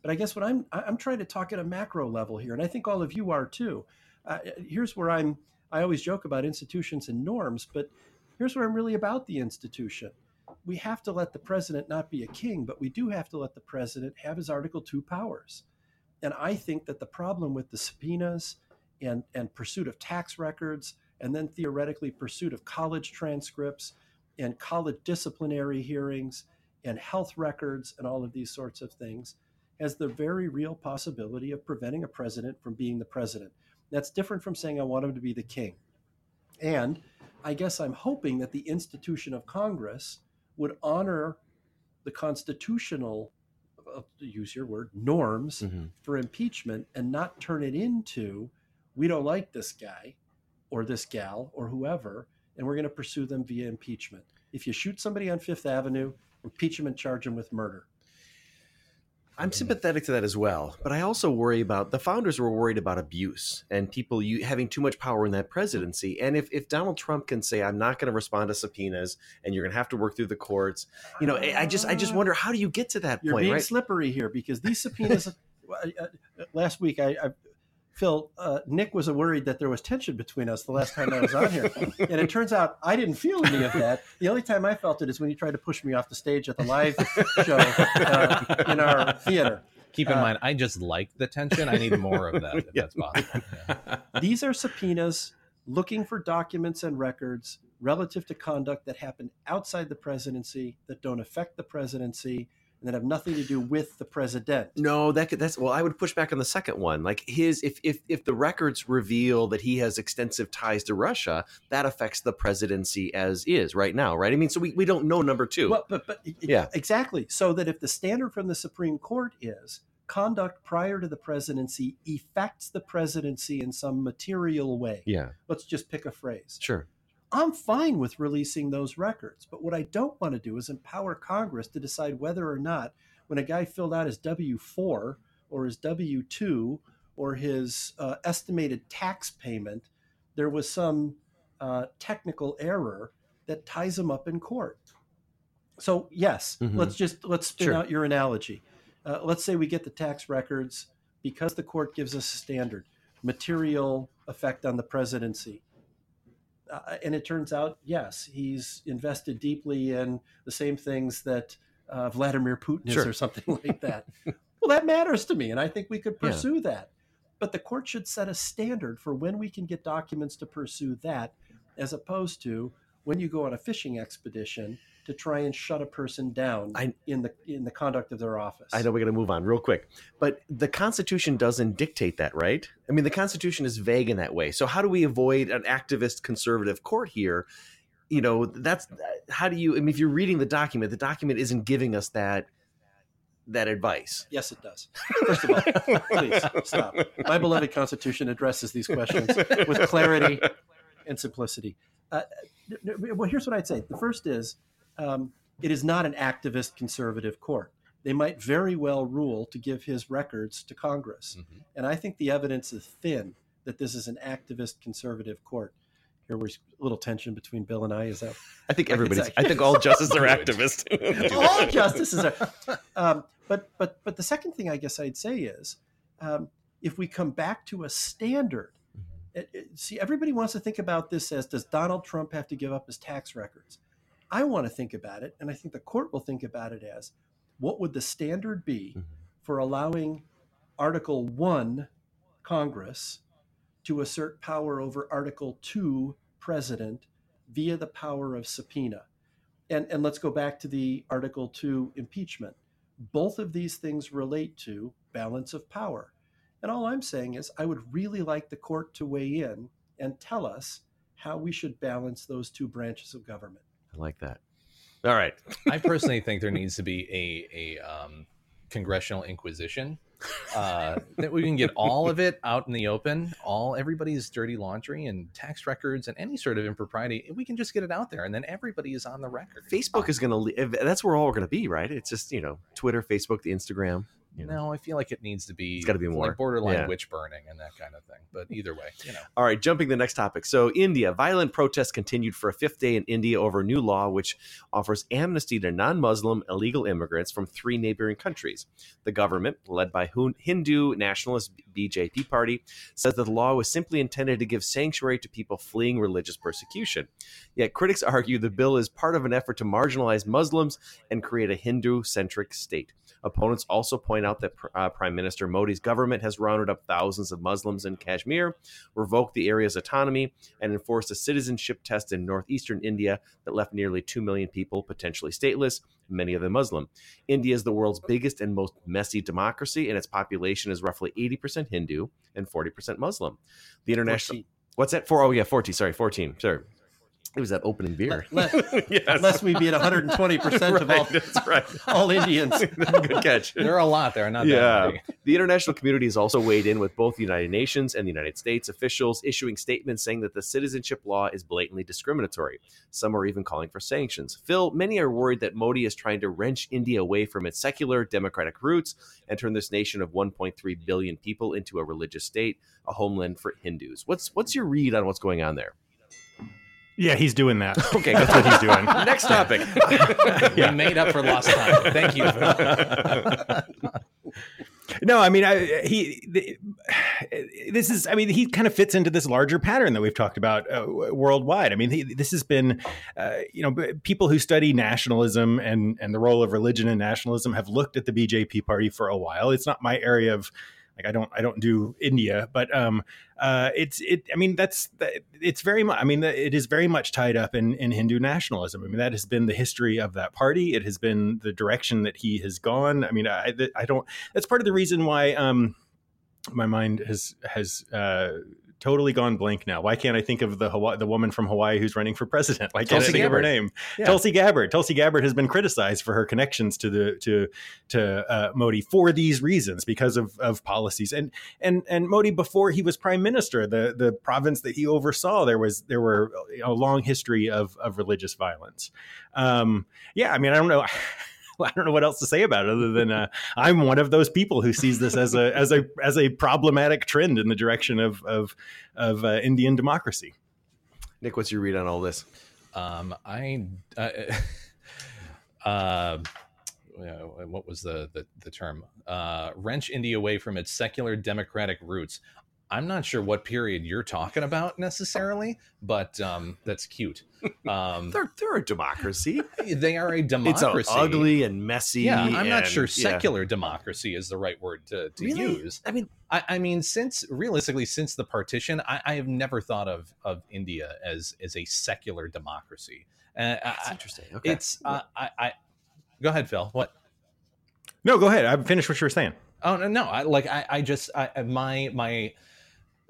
But I guess what I'm I'm trying to talk at a macro level here, and I think all of you are too. Uh, here's where I'm, I always joke about institutions and norms, but here's where I'm really about the institution. We have to let the president not be a king, but we do have to let the president have his Article two powers. And I think that the problem with the subpoenas and, and pursuit of tax records, and then theoretically pursuit of college transcripts and college disciplinary hearings and health records and all of these sorts of things, has the very real possibility of preventing a president from being the president. That's different from saying I want him to be the king. And I guess I'm hoping that the institution of Congress would honor the constitutional, uh, to use your word, norms mm-hmm. for impeachment, and not turn it into, we don't like this guy or this gal or whoever, and we're going to pursue them via impeachment. If you shoot somebody on Fifth Avenue, impeach them and charge them with murder. I'm sympathetic to that as well, but I also worry about, the founders were worried about abuse and people you, having too much power in that presidency. And if, if Donald Trump can say, I'm not going to respond to subpoenas and you're going to have to work through the courts, you know, I just I just wonder, how do you get to that you're point? You're being right? slippery here, because these subpoenas, last week, I, I Phil, uh, Nick was worried that there was tension between us the last time I was on here. And it turns out I didn't feel any of that. The only time I felt it is when you tried to push me off the stage at the live show uh, in our theater. Keep in uh, mind, I just like the tension. I need more of that, if yeah. that's possible. Yeah. These are subpoenas looking for documents and records relative to conduct that happened outside the presidency, that don't affect the presidency, and that have nothing to do with the president. No, that could, that's well. I would push back on the second one. Like his, if if if the records reveal that he has extensive ties to Russia, that affects the presidency as is right now, right? I mean, so we, we don't know number two. Well, but but yeah, exactly. So that if the standard from the Supreme Court is conduct prior to the presidency affects the presidency in some material way. Yeah. Let's just pick a phrase. Sure. I'm fine with releasing those records, but what I don't want to do is empower Congress to decide whether or not, when a guy filled out his W four or his W two or his uh, estimated tax payment, there was some uh, technical error that ties him up in court. So yes, mm-hmm. let's just, let's spin sure. out your analogy. Uh, let's say we get the tax records because the court gives us a standard, material effect on the presidency. Uh, and it turns out, yes, he's invested deeply in the same things that uh, Vladimir Putin sure. is or something like that. Well, that matters to me, and I think we could pursue yeah. that. But the court should set a standard for when we can get documents to pursue that, as opposed to when you go on a fishing expedition to try and shut a person down I, in the in the conduct of their office. I know we're going to move on real quick, but the Constitution doesn't dictate that, right? I mean, the Constitution is vague in that way. So how do we avoid an activist conservative court here? You know, that's how do you, I mean, if you're reading the document, the document isn't giving us that that advice. Yes, it does. First of all, please stop. My beloved Constitution addresses these questions with clarity and simplicity. Uh, well, here's what I'd say. The first is, Um, it is not an activist conservative court. They might very well rule to give his records to Congress. Mm-hmm. And I think the evidence is thin that this is an activist conservative court. Here was a little tension between Bill and I. Is that? I think everybody's, I, I think all justices are activists. all justices are. Um, but, but, but the second thing I guess I'd say is um, if we come back to a standard, it, it, see, everybody wants to think about this as, does Donald Trump have to give up his tax records? I want to think about it, and I think the court will think about it as, what would the standard be mm-hmm. for allowing Article one Congress to assert power over Article two president via the power of subpoena? And, and let's go back to the Article two impeachment. Both of these things relate to balance of power. And all I'm saying is I would really like the court to weigh in and tell us how we should balance those two branches of government. Like that. All right. I personally think there needs to be a, a um, congressional inquisition uh, that we can get all of it out in the open, all everybody's dirty laundry and tax records and any sort of impropriety. We can just get it out there, and then everybody is on the record. Facebook is going to. That's where all we're going to be, right? It's just, you know, Twitter, Facebook, the Instagram. You know? No, I feel like it needs to be, it's got to be more like borderline yeah. witch burning and that kind of thing. But either way, you know. All right, jumping to the next topic. So India, violent protests continued for a fifth day in India over a new law which offers amnesty to non-Muslim illegal immigrants from three neighboring countries. The government, led by Hindu nationalist B J P party, says that the law was simply intended to give sanctuary to people fleeing religious persecution. Yet critics argue the bill is part of an effort to marginalize Muslims and create a Hindu-centric state. Opponents also point out that uh, Prime Minister Modi's government has rounded up thousands of Muslims in Kashmir, revoked the area's autonomy, and enforced a citizenship test in northeastern India that left nearly two million people potentially stateless, many of them Muslim. India is the world's biggest and most messy democracy, and its population is roughly eighty percent Hindu and forty percent Muslim. The international... fourteen What's that? Four, oh, yeah, fourteen. Sorry, fourteen. Sorry. It was that opening beer. Unless, yes. unless we be at one hundred twenty percent right, of all, that's right. all Indians. Good catch. There are a lot there. Not yeah. that The international community has also weighed in with both the United Nations and the United States officials issuing statements saying that the citizenship law is blatantly discriminatory. Some are even calling for sanctions. Phil, many are worried that Modi is trying to wrench India away from its secular democratic roots and turn this nation of one point three billion people into a religious state, a homeland for Hindus. What's, what's your read on what's going on there? Yeah, he's doing that. Okay, that's what he's doing. Next topic. yeah. We made up for lost time. Thank you. No, I mean, I, he. This is, I mean, he kind of fits into this larger pattern that we've talked about uh, worldwide. I mean, he, this has been, uh, you know, people who study nationalism and and the role of religion in nationalism have looked at the B J P party for a while. It's not my area of. Like I don't, I don't do India, but um, uh, it's, it. I mean, that's, it's very much. I mean, it is very much tied up in in Hindu nationalism. I mean, that has been the history of that party. It has been the direction that he has gone. I mean, I, I don't. That's part of the reason why um, my mind has has. Uh, Totally gone blank now. Why can't I think of the Hawaii, the woman from Hawaii who's running for president? Why can't Tulsi I think Gabbard. Of her name? Yeah. Tulsi Gabbard. Tulsi Gabbard has been criticized for her connections to the to to uh, Modi for these reasons because of of policies and and and Modi before he was prime minister, the the province that he oversaw, there was there were a long history of of religious violence. Um, yeah, I mean, I don't know. I don't know what else to say about it other than uh, I'm one of those people who sees this as a as a as a problematic trend in the direction of of of uh, Indian democracy. Nick, what's your read on all this? Um, I uh, uh, what was the the, the term? Uh, wrench India away from its secular democratic roots. I'm not sure what period you're talking about necessarily, but um, that's cute. Um, they're, they're a democracy. They are a democracy. It's ugly and messy. Yeah, I'm and, not sure secular yeah. democracy is the right word to, to really? use. I mean, I, I mean, since realistically, since the partition, I, I have never thought of, of India as as a secular democracy. Uh, that's I, interesting. Okay. It's uh, I, I. Go ahead, Phil. What? No, go ahead. I finished what you were saying. Oh no, no. I like I, I just I, my my.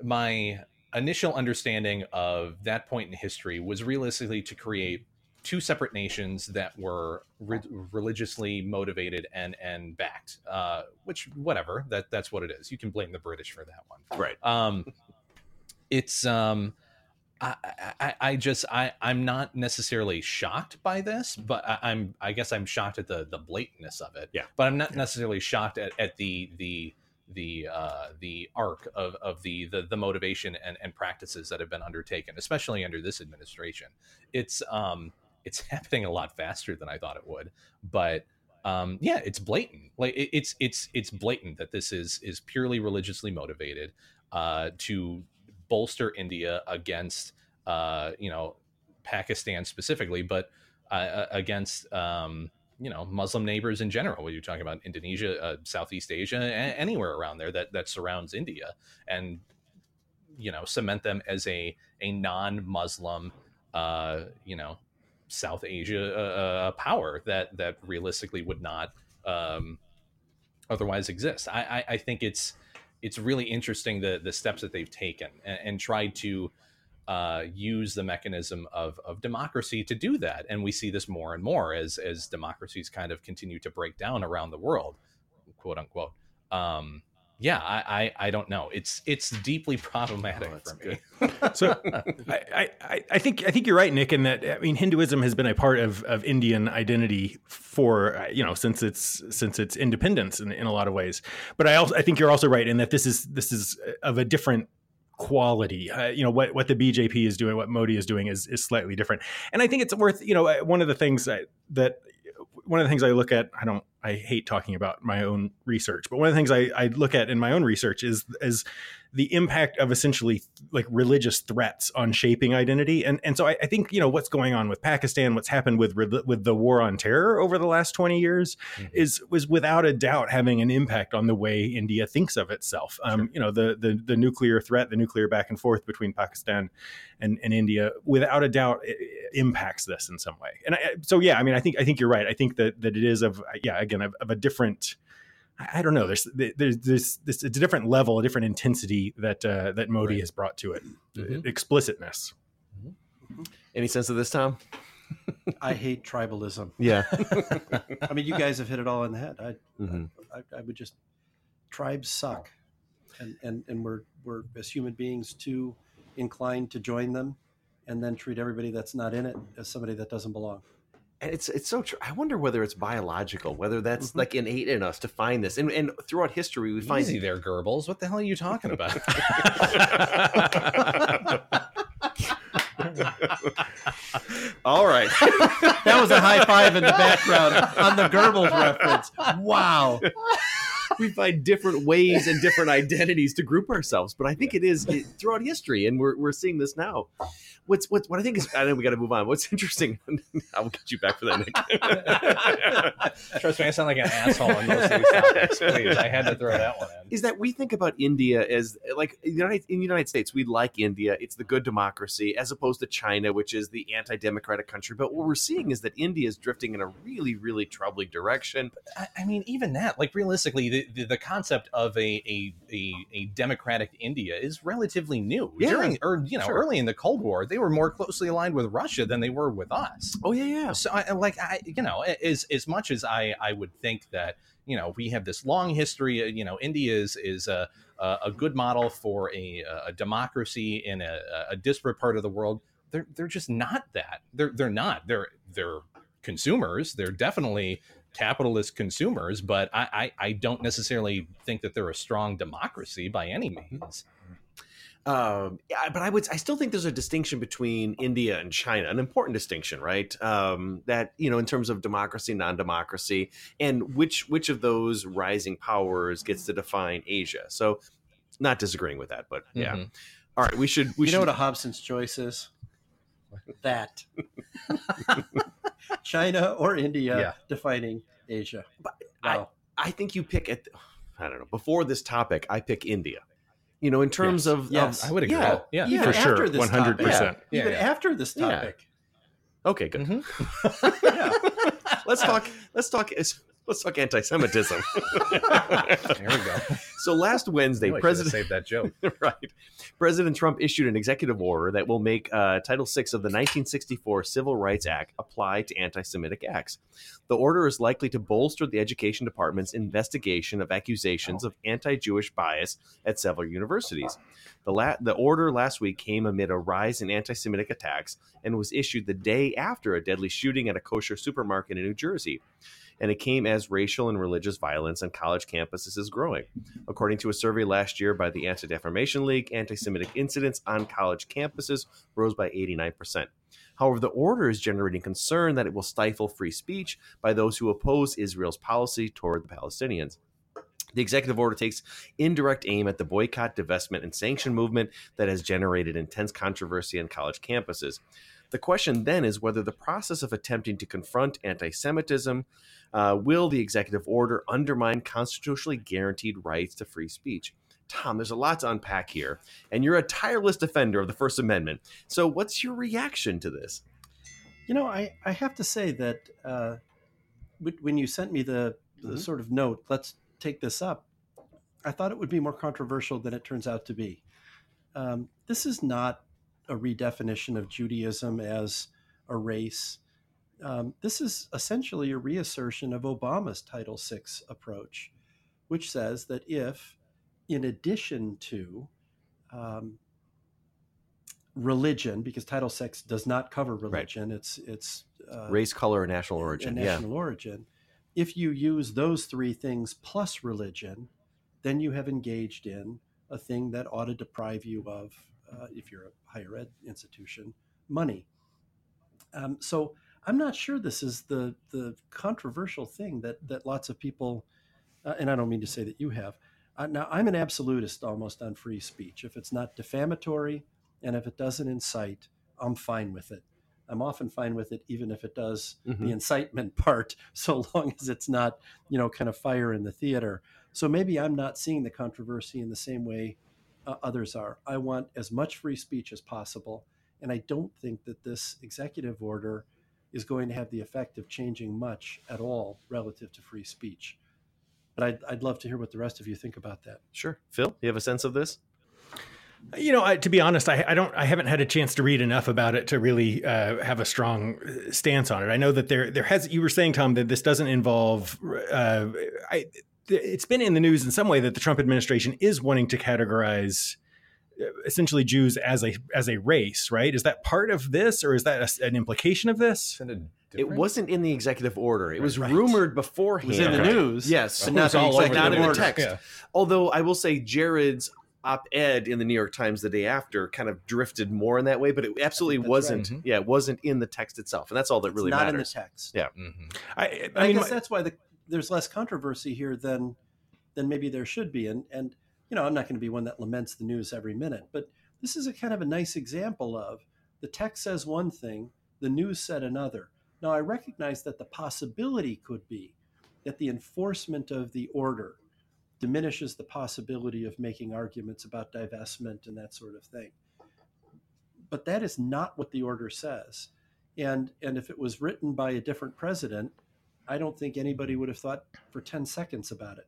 My initial understanding of that point in history was realistically to create two separate nations that were re- religiously motivated and and backed, uh, which whatever that that's what it is. You can blame the British for that one, right? Um, it's um, I, I I just I I'm not necessarily shocked by this, but I, I'm I guess I'm shocked at the the blatantness of it. Yeah, but I'm not yeah. necessarily shocked at at the the. the uh the arc of of the the, the motivation and, and practices that have been undertaken, especially under this administration. It's um it's happening a lot faster than I thought it would, but um yeah it's blatant. Like it, it's it's it's blatant that this is is purely religiously motivated uh to bolster India against uh you know Pakistan specifically, but uh, against um you know, Muslim neighbors in general, when you're talking about Indonesia, uh, Southeast Asia, a- anywhere around there that, that surrounds India and, you know, cement them as a, a non-Muslim, uh, you know, South Asia uh, power that, that realistically would not um, otherwise exist. I, I, I think it's it's really interesting the, the steps that they've taken and, and tried to Uh, use the mechanism of, of democracy to do that. And we see this more and more as as democracies kind of continue to break down around the world, quote unquote. Um, yeah, I, I I don't know. It's it's deeply problematic oh, for me. So I, I I think I think you're right, Nick, in that I mean Hinduism has been a part of, of Indian identity for you know since its since its independence in, in a lot of ways. But I also I think you're also right in that this is this is of a different quality. Uh, you know, what, what the B J P is doing, what Modi is doing is, is slightly different. And I think it's worth, you know, one of the things that, that one of the things I look at, I don't, I hate talking about my own research, but one of the things I, I look at in my own research is, is the impact of essentially like religious threats on shaping identity. And, and so I, I think, you know, what's going on with Pakistan, what's happened with, with the war on terror over the last twenty years mm-hmm. is, was without a doubt having an impact on the way India thinks of itself. Um, sure. You know, the, the, the nuclear threat, the nuclear back and forth between Pakistan and, and India, without a doubt it, it impacts this in some way. And I, so, yeah, I mean, I think, I think you're right. I think that, that it is of, yeah, again, of, of a different, I don't know. There's, there's, there's, it's a different level, a different intensity that uh, that Modi right. has brought to it. Mm-hmm. Explicitness. Mm-hmm. Any sense of this, Tom? I hate tribalism. Yeah. I mean, you guys have hit it all in the head. I, mm-hmm. I, I, I would just tribes suck, and and and we're we're as human beings too inclined to join them, and then treat everybody that's not in it as somebody that doesn't belong. And it's it's so true. I wonder whether it's biological, whether that's mm-hmm. like innate in us to find this. And and throughout history, we find easy there, Goebbels. What the hell are you talking about? All right, that was a high five in the background on the Goebbels reference. Wow. We find different ways and different identities to group ourselves, but I think it is it, throughout history, and we're we're seeing this now. What's what? What I think is, I know we got to move on. What's interesting? I will get you back for that, Nick. Trust me, I sound like an asshole on those two topics. Please, I had to throw that one in. Is that we think about India as like in the United, in the United States, we like India; it's the good democracy, as opposed to China, which is the anti-democratic country. But what we're seeing is that India is drifting in a really, really troubling direction. I, I mean, even that, like realistically. The, the, the concept of a, a a a democratic India is relatively new. Yeah. During, or you know, sure. early in the Cold War, they were more closely aligned with Russia than they were with us. Oh yeah, yeah. So, I, like, I, you know, as as much as I, I would think that you know we have this long history. You know, India is is a a good model for a, a democracy in a, a disparate part of the world. They're they're just not that. They're they're not. They're they're consumers. They're definitely. Capitalist consumers, but I, I, I don't necessarily think that they're a strong democracy by any means. Um, yeah, but I would I still think there's a distinction between India and China, an important distinction, right? Um, that you know, in terms of democracy, non-democracy, and which which of those rising powers gets to define Asia. So, not disagreeing with that, but yeah. Mm-hmm. All right, we should. We you should... know what a Hobson's choice is? That. China or India yeah. defining Asia. But wow. I, I think you pick at, I don't know, before this topic, I pick India, you know, in terms yes. of, yes. of, I would agree. Yeah, yeah. Even for after sure. This one hundred percent. Topic, yeah. Yeah, even yeah. after this topic. Yeah. Okay, good. Mm-hmm. yeah. Let's talk, let's talk, let's talk anti-Semitism. There we go. So last Wednesday, I President saved that joke. Right. President Trump issued an executive order that will make uh, Title six of the nineteen sixty-four Civil Rights Act apply to anti-Semitic acts. The order is likely to bolster the Education Department's investigation of accusations oh. of anti-Jewish bias at several universities. The, la- the order last week came amid a rise in anti-Semitic attacks and was issued the day after a deadly shooting at a kosher supermarket in New Jersey. And it came as racial and religious violence on college campuses is growing. According to a survey last year by the Anti-Defamation League, anti-Semitic incidents on college campuses rose by eighty-nine percent. However, the order is generating concern that it will stifle free speech by those who oppose Israel's policy toward the Palestinians. The executive order takes indirect aim at the boycott, divestment, and sanction movement that has generated intense controversy on college campuses. The question then is whether the process of attempting to confront anti-Semitism uh, will the executive order undermine constitutionally guaranteed rights to free speech. Tom, there's a lot to unpack here, and you're a tireless defender of the First Amendment. So what's your reaction to this? You know, I, I have to say that uh, when you sent me the, the mm-hmm. sort of note, let's take this up, I thought it would be more controversial than it turns out to be. Um, this is not a redefinition of Judaism as a race. Um, this is essentially a reassertion of Obama's Title six approach, which says that if in addition to um, religion, because Title six does not cover religion. Right. It's it's uh, race, color, and national origin. And national yeah. origin. If you use those three things plus religion, then you have engaged in a thing that ought to deprive you of, uh, if you're a higher ed institution, money. Um, so I'm not sure this is the the controversial thing that that lots of people, uh, and I don't mean to say that you have. Uh, now, I'm an absolutist almost on free speech. If it's not defamatory and if it doesn't incite, I'm fine with it. I'm often fine with it, even if it does mm-hmm. the incitement part, so long as it's not, you know, kind of fire in the theater. So maybe I'm not seeing the controversy in the same way uh, others are. I want as much free speech as possible. And I don't think that this executive order is going to have the effect of changing much at all relative to free speech. But I'd, I'd love to hear what the rest of you think about that. Sure. Phil, do you have a sense of this? You know, I, to be honest, I, I don't. I haven't had a chance to read enough about it to really uh, have a strong stance on it. I know that there, there has. You were saying, Tom, that this doesn't involve. Uh, I, it's been in the news in some way that the Trump administration is wanting to categorize essentially Jews as a as a race, right? Is that part of this, or is that a, an implication of this? It wasn't in the executive order. It was right. rumored beforehand. It was in the right. news, yes, well, and not, all exactly, not in the text. Yeah. Although I will say, Jared's op-ed in the New York Times the day after kind of drifted more in that way, but it absolutely wasn't. Right. Yeah, it wasn't in the text itself, and that's all that really it's not matters. Not in the text. Yeah, mm-hmm. I, I, I mean, guess my, that's why the, there's less controversy here than than maybe there should be. And and you know, I'm not going to be one that laments the news every minute, but this is a kind of a nice example of the text says one thing, the news said another. Now, I recognize that the possibility could be that the enforcement of the order diminishes the possibility of making arguments about divestment and that sort of thing. But that is not what the order says. And and if it was written by a different president, I don't think anybody would have thought for ten seconds about it.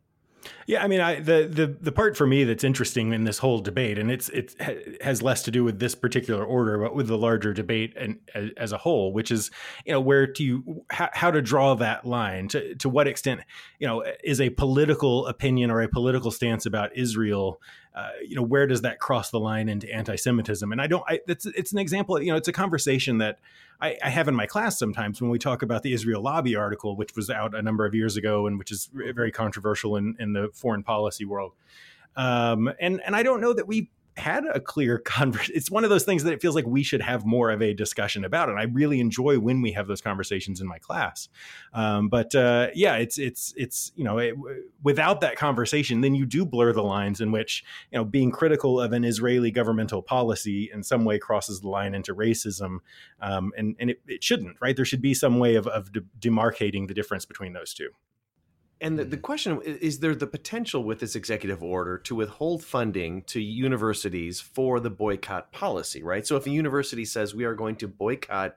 Yeah, I mean, I, the, the the part for me that's interesting in this whole debate, and it's it has less to do with this particular order, but with the larger debate and as a whole, which is, you know, where do you how, how to draw that line? To to what extent, you know, is a political opinion or a political stance about Israel, uh, you know, where does that cross the line into anti-Semitism? And I don't. I, it's it's an example. You know, it's a conversation that I, I have in my class sometimes when we talk about the Israel Lobby article, which was out a number of years ago and which is very controversial in, in the foreign policy world. Um, and and I don't know that we had a clear conversation. It's one of those things that it feels like we should have more of a discussion about. And I really enjoy when we have those conversations in my class. Um, but uh, yeah, it's, it's, it's, you know, it, without that conversation, then you do blur the lines in which, you know, being critical of an Israeli governmental policy in some way crosses the line into racism. Um, and, and it, it shouldn't, right? There should be some way of, of de- demarcating the difference between those two. And the, the question, is there the potential with this executive order to withhold funding to universities for the boycott policy, right? So if a university says we are going to boycott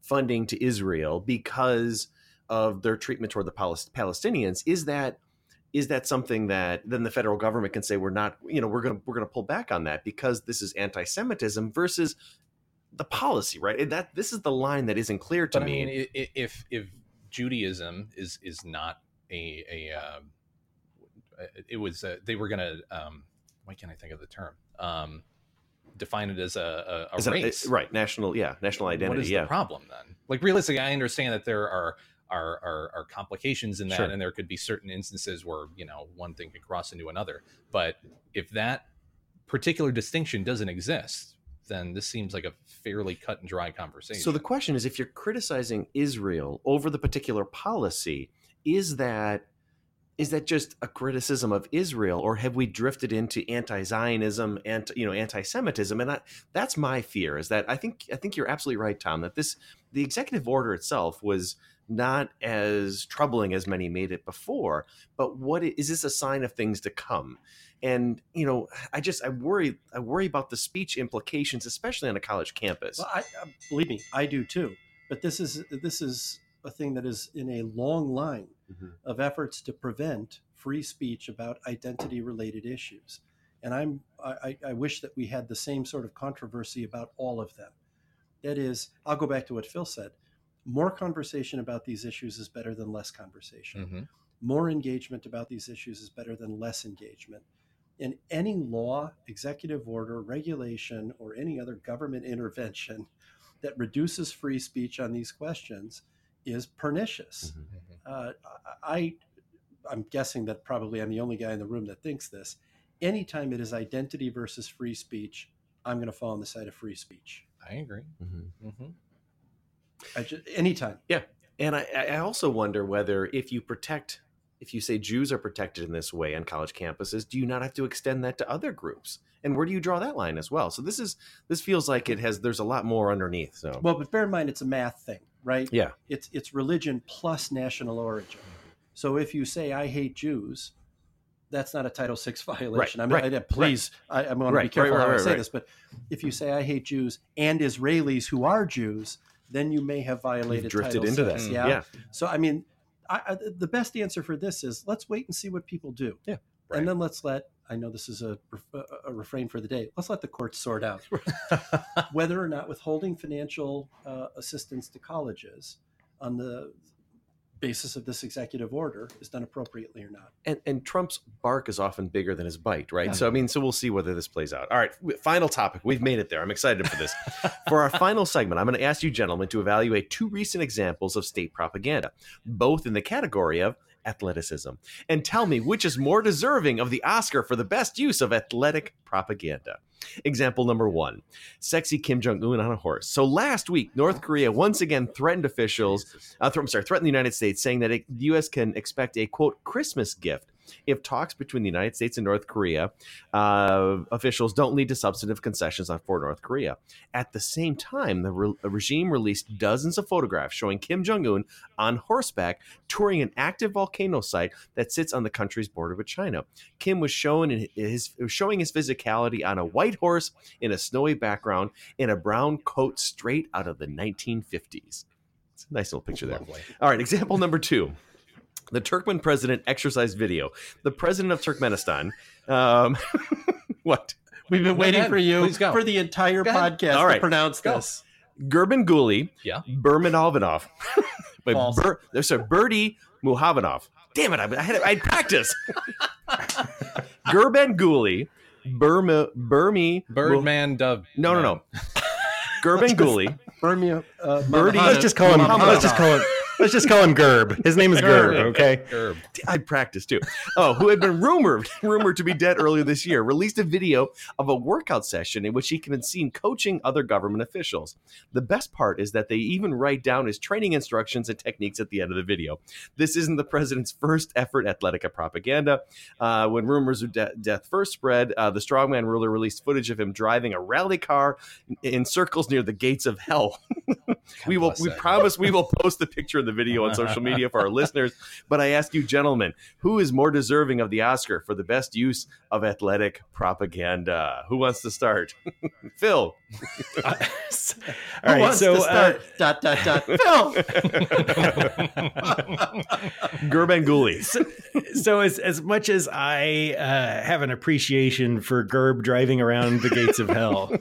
funding to Israel because of their treatment toward the Palestinians, is that is that something that then the federal government can say we're not, you know, we're going to we're going to pull back on that because this is anti-Semitism versus the policy, right? And that this is the line that isn't clear to but me. I mean, if if Judaism is is not a, a um, it was, a, they were going to, um, why can't I think of the term? Um, define it as a, a, a as race. A, right. National, yeah. National identity. What is yeah. the problem then? Like realistically, I understand that there are, are, are, are complications in that. Sure. And there could be certain instances where, you know, one thing could cross into another, but if that particular distinction doesn't exist, then this seems like a fairly cut and dry conversation. So the question is, if you're criticizing Israel over the particular policy, Is that is that just a criticism of Israel, or have we drifted into anti-Zionism and, you know, anti-Semitism? And I, that's my fear, is that I think I think you're absolutely right, Tom, that this the executive order itself was not as troubling as many made it before. But what is this a sign of things to come? And, you know, I just I worry I worry about the speech implications, especially on a college campus. Well, I, uh, believe me, I do, too. But this is this is. a thing that is in a long line mm-hmm. of efforts to prevent free speech about identity related issues. And I'm, I, I wish that we had the same sort of controversy about all of them. That is, I'll go back to what Phil said. More conversation about these issues is better than less conversation. Mm-hmm. More engagement about these issues is better than less engagement. in any law, executive order, regulation, or any other government intervention that reduces free speech on these questions is pernicious. Mm-hmm. Uh, I, I'm guessing that probably I'm the only guy in the room that thinks this. Anytime it is identity versus free speech, I'm going to fall on the side of free speech. I agree. Mm-hmm. Mm-hmm. I just, anytime. Yeah. And I, I also wonder whether if you protect, if you say Jews are protected in this way on college campuses, do you not have to extend that to other groups? And where do you draw that line as well? So this is, this feels like it has, there's a lot more underneath. So well, but bear in mind, it's a math thing, right? Yeah. It's, it's religion plus national origin. So if you say, I hate Jews, that's not a Title six violation. Right, I mean, right, I, I, please, right. I, I want right, to be careful right, right, how I say right. this, but if you say I hate Jews and Israelis who are Jews, then you may have violated You've drifted Title into six, that. Yeah? yeah. So, I mean, I, I, the best answer for this is let's wait and see what people do. Yeah. Right. And then let's let, I know this is a, a refrain for the day, let's let the courts sort out whether or not withholding financial uh, assistance to colleges on the basis of this executive order is done appropriately or not. And, and Trump's bark is often bigger than his bite, right? Yeah. So, I mean, so we'll see whether this plays out. All right, final topic. We've made it there. I'm excited for this. For our final segment, I'm going to ask you gentlemen to evaluate two recent examples of state propaganda, both in the category of athleticism. And tell me which is more deserving of the Oscar for the best use of athletic propaganda. Example number one, sexy Kim Jong-un on a horse. So last week, North Korea once again threatened officials, uh, th- I'm sorry, threatened the United States, saying that it, the U S can expect a, quote, Christmas gift if talks between the United States and North Korea uh, officials don't lead to substantive concessions on for North Korea. At the same time, the re- regime released dozens of photographs showing Kim Jong-un on horseback touring an active volcano site that sits on the country's border with China. Kim was shown in his was showing his physicality on a white horse in a snowy background in a brown coat straight out of the nineteen fifties. It's a nice little picture there. Lovely. All right, example number two. The Turkmen president exercise video. The president of Turkmenistan. Um, what? We've been waiting for you for the entire podcast right. to pronounce go. this. Gurbanguly yeah. Berdimuhamedow. But Ber, there's a Birdie Muhammedov. Damn it! I, I had I had practice. Gurbanguly Burma Burmi Birdman Mu- Dove. No, no, no. Gurbanguly Burmi. Uh, Birdie. Let's just call him. Let's just call him. Let's just call him Gerb. His name is Gerb, Gerb okay? Gerb. I practiced too. Oh, who had been rumored rumored to be dead earlier this year, released a video of a workout session in which he can be seen coaching other government officials. The best part is that they even write down his training instructions and techniques at the end of the video. This isn't the president's first effort at athletic propaganda. Uh, when rumors of de- death first spread, uh, the strongman ruler released footage of him driving a rally car in, in circles near the gates of hell. we will. We that. promise we will post the picture of the video on social media for our listeners, but I ask you gentlemen, who is more deserving of the Oscar for the best use of athletic propaganda? Who wants to start? Phil. All right, who wants so to start? Uh, dot dot dot Phil. Gurbanguly. So, so as, as much as I uh, have an appreciation for Gerb driving around the gates of hell,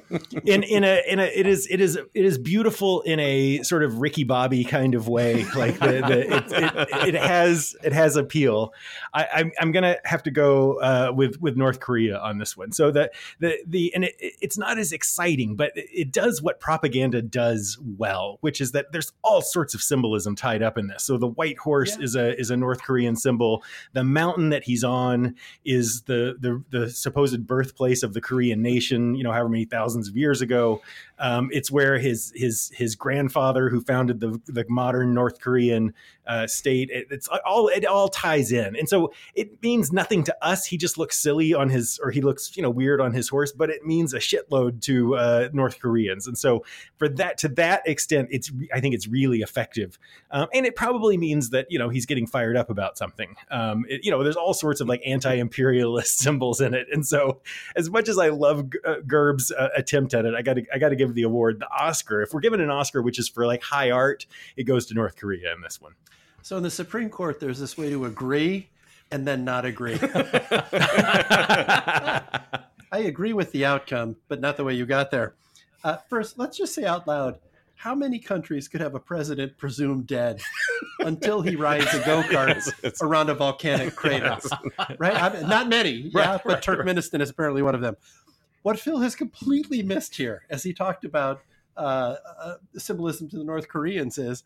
in in a in a it is it is it is beautiful in a sort of Ricky Bobby kind of way. Like the, the, it, it, it has it has appeal. I, I'm I'm gonna have to go uh, with with North Korea on this one. So that the the and it, it's not as exciting, but it does what propaganda does well, which is that there's all sorts of symbolism tied up in this. So the white horse yeah. is a is a North Korean symbol. The mountain that he's on is the the the supposed birthplace of the Korean nation. You know, however many thousands of years ago, um, it's where his his his grandfather who founded the the modern North Korean uh, state. It, it's all it all ties in, and so it means nothing to us. He just looks silly on his, or he looks you know weird on his horse, but it means a shitload to uh, North Koreans, and so for that to that extent, it's I think it's really effective, um, and it probably means that you know he's getting fired up about something. Um, it, you know, there's all sorts of like anti-imperialist symbols in it, and so as much as I love G- uh, Gerb's uh, attempt at it, I got to I got to give the award the Oscar. If we're given an Oscar, which is for like high art, it goes to North Korea in this one. So in the Supreme Court, there's this way to agree and then not agree. I agree with the outcome, but not the way you got there. Uh, first, let's just say out loud, how many countries could have a president presumed dead until he rides a go-kart yes, around a volcanic crater? Yes. Right? I mean, not many, right, yeah, right, but Turkmenistan right. is apparently one of them. What Phil has completely missed here, as he talked about uh, uh, symbolism to the North Koreans, is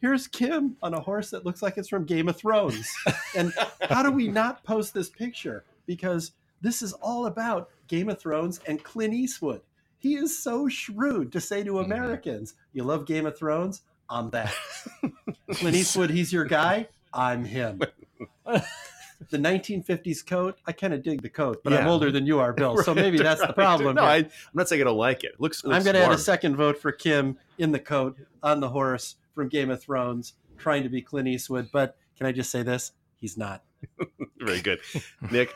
here's Kim on a horse that looks like it's from Game of Thrones. And how do we not post this picture? Because this is all about Game of Thrones and Clint Eastwood. He is so shrewd to say to Americans, you love Game of Thrones? I'm that. Clint Eastwood, he's your guy? I'm him. The nineteen fifties coat, I kind of dig the coat, but yeah. I'm older than you are, Bill, right, so maybe that's right. the problem. No, I, I'm not saying I don't like it. It looks, looks I'm going to add a second vote for Kim in the coat, on the horse, from Game of Thrones, trying to be Clint Eastwood. But can I just say this? He's not. Very good. Nick?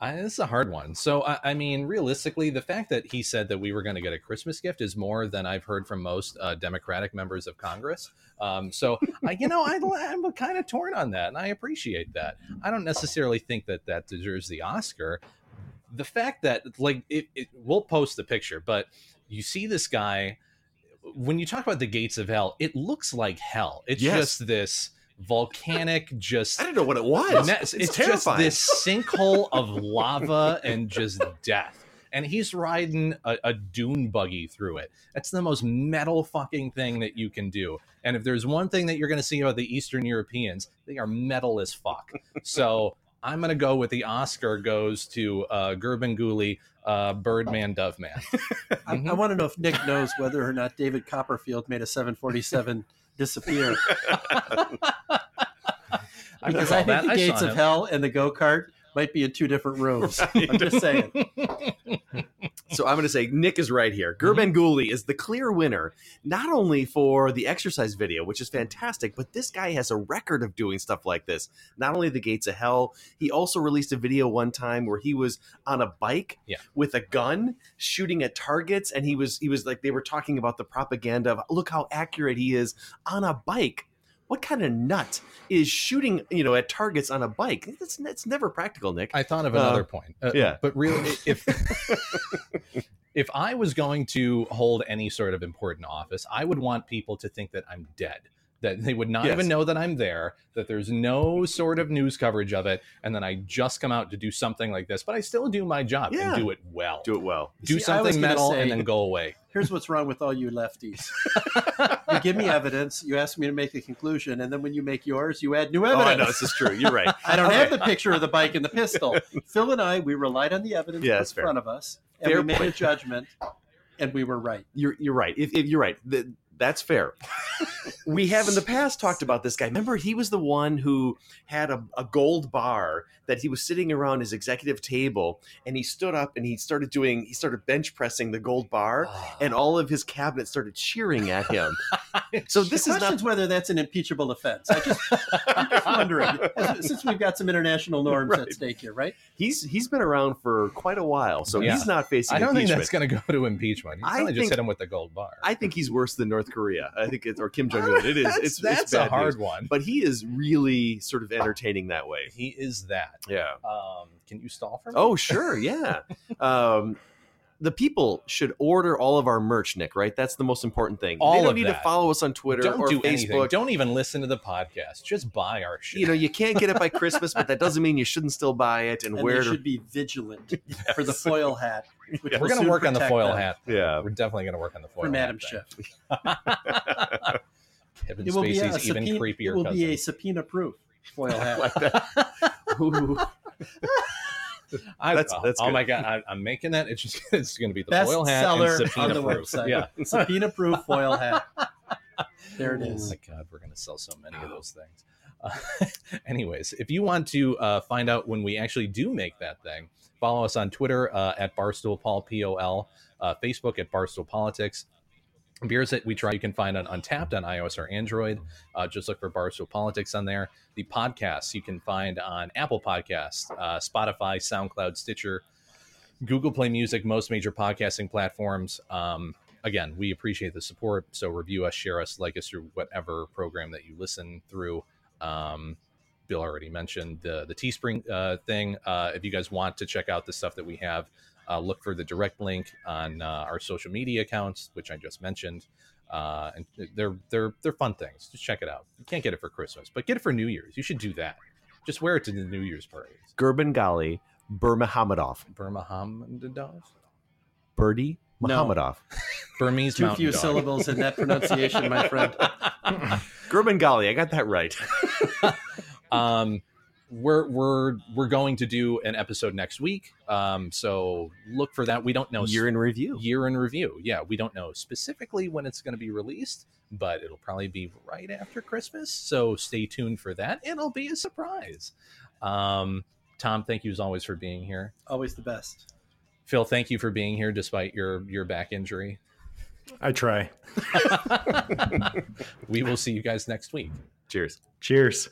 I, this is a hard one. So, I, I mean, realistically, the fact that he said that we were going to get a Christmas gift is more than I've heard from most uh, Democratic members of Congress. Um, so, I, you know, I, I'm kind of torn on that, and I appreciate that. I don't necessarily think that that deserves the Oscar. The fact that, like, it, it, we'll post the picture, but you see this guy, when you talk about the gates of hell, it looks like hell. It's yes. just this... volcanic, just I didn't know what it was. It's, it's terrifying. Just this sinkhole of lava and just death. And he's riding a, a dune buggy through it. That's the most metal fucking thing that you can do. And if there's one thing that you're going to see about the Eastern Europeans, they are metal as fuck. So I'm going to go with the Oscar goes to uh, Gurbanguly uh, Birdman Doveman. I, I want to know if Nick knows whether or not David Copperfield made a seven forty-seven disappear. Because I think that. the I gates of hell and the go-kart might be in two different rooms. Right. I'm just saying. So I'm going to say Nick is right here. Gurbanguly is the clear winner, not only for the exercise video, which is fantastic, but this guy has a record of doing stuff like this. Not only the gates of hell, he also released a video one time where he was on a bike yeah. with a gun shooting at targets. And he was he was like, they were talking about the propaganda of look how accurate he is on a bike. What kind of nut is shooting, you know, at targets on a bike? That's, that's never practical, Nick. I thought of another uh, point. Uh, yeah. But really, if if I was going to hold any sort of important office, I would want people to think that I'm dead, that they would not yes. even know that I'm there, that there's no sort of news coverage of it. And then I just come out to do something like this. But I still do my job yeah. and do it well. Do it well. Do See, something metal say, and then go away. Here's what's wrong with all you lefties. You give me evidence. You ask me to make a conclusion. And then when you make yours, you add new evidence. Oh, I know. This is true. You're right. I don't all have right. the picture of the bike and the pistol. Phil and I, we relied on the evidence yeah, in front fair. of us. And fair we point. made a judgment. And we were right. You're, you're right. If, if You're right. The, That's fair. We have in the past talked about this guy. Remember, he was the one who had a, a gold bar that he was sitting around his executive table, and he stood up and he started doing, he started bench pressing the gold bar, oh. and all of his cabinet started cheering at him. So this the is question's not whether that's an impeachable offense. I just, I'm just wondering, since we've got some international norms right. at stake here, right? He's he's been around for quite a while, so yeah. he's not facing. I don't think that's going to go to impeachment. He's probably just hit him with the gold bar. I think he's worse than North Korea. I think it's or Kim Jong Un. It is. That's, it's that's it's bad a hard news. one, but he is really sort of entertaining that way. He is that. Yeah. Um, can you stall for me? Oh sure, yeah. um, the people should order all of our merch, Nick. Right? That's the most important thing. All they don't of need that. to follow us on Twitter don't or do Facebook. Anything. Don't even listen to the podcast. Just buy our shit. You know, you can't get it by Christmas, but that doesn't mean you shouldn't still buy it. And, and where should be vigilant yes. for the foil hat. Which yeah. We're going to work on the foil them. hat. Yeah, we're definitely going to work on the foil From hat. From Adam Schiff. Kevin Spacey's be even subpoena, creepier. It will cousin. be a subpoena-proof foil hat. like that. Ooh. I, that's, that's oh good. my god! I, I'm making that. It's just it's going to be the Best foil hat seller and subpoena on the proof. Website. Yeah, subpoena proof foil hat. There it is. Oh my god, we're going to sell so many of those things. Uh, anyways, if you want to uh, find out when we actually do make that thing, follow us on Twitter uh, at Barstool Paul P O L, uh, Facebook at Barstool Politics. Beers that we try you can find on Untappd on iOS or Android. Uh, just look for Barstool Politics on there. The podcasts you can find on Apple Podcasts, uh, Spotify, SoundCloud, Stitcher, Google Play Music, most major podcasting platforms. Um, again, we appreciate the support. So review us, share us, like us through whatever program that you listen through. Um, Bill already mentioned the, the Teespring uh, thing. Uh, if you guys want to check out the stuff that we have, Uh, look for the direct link on uh, our social media accounts, which I just mentioned. Uh, and they're they're they're fun things. Just check it out. You can't get it for Christmas, but get it for New Year's. You should do that. Just wear it to the New Year's parades. Gurbanguly Berdimuhamedow. Berdimuhamedow? Birdie Muhammadov. No. Burmese Too few dog. Syllables in that pronunciation, my friend. Gurbanguly, I got that right. um, we're we're we're going to do an episode next week. Um, so look for that. We don't know year in review. Year in review. Yeah, we don't know specifically when it's going to be released, but it'll probably be right after Christmas. So stay tuned for that. It'll be a surprise. Um, Tom, thank you as always for being here. Always the best. Phil, thank you for being here despite your, your back injury. I try. We will see you guys next week. Cheers. Cheers.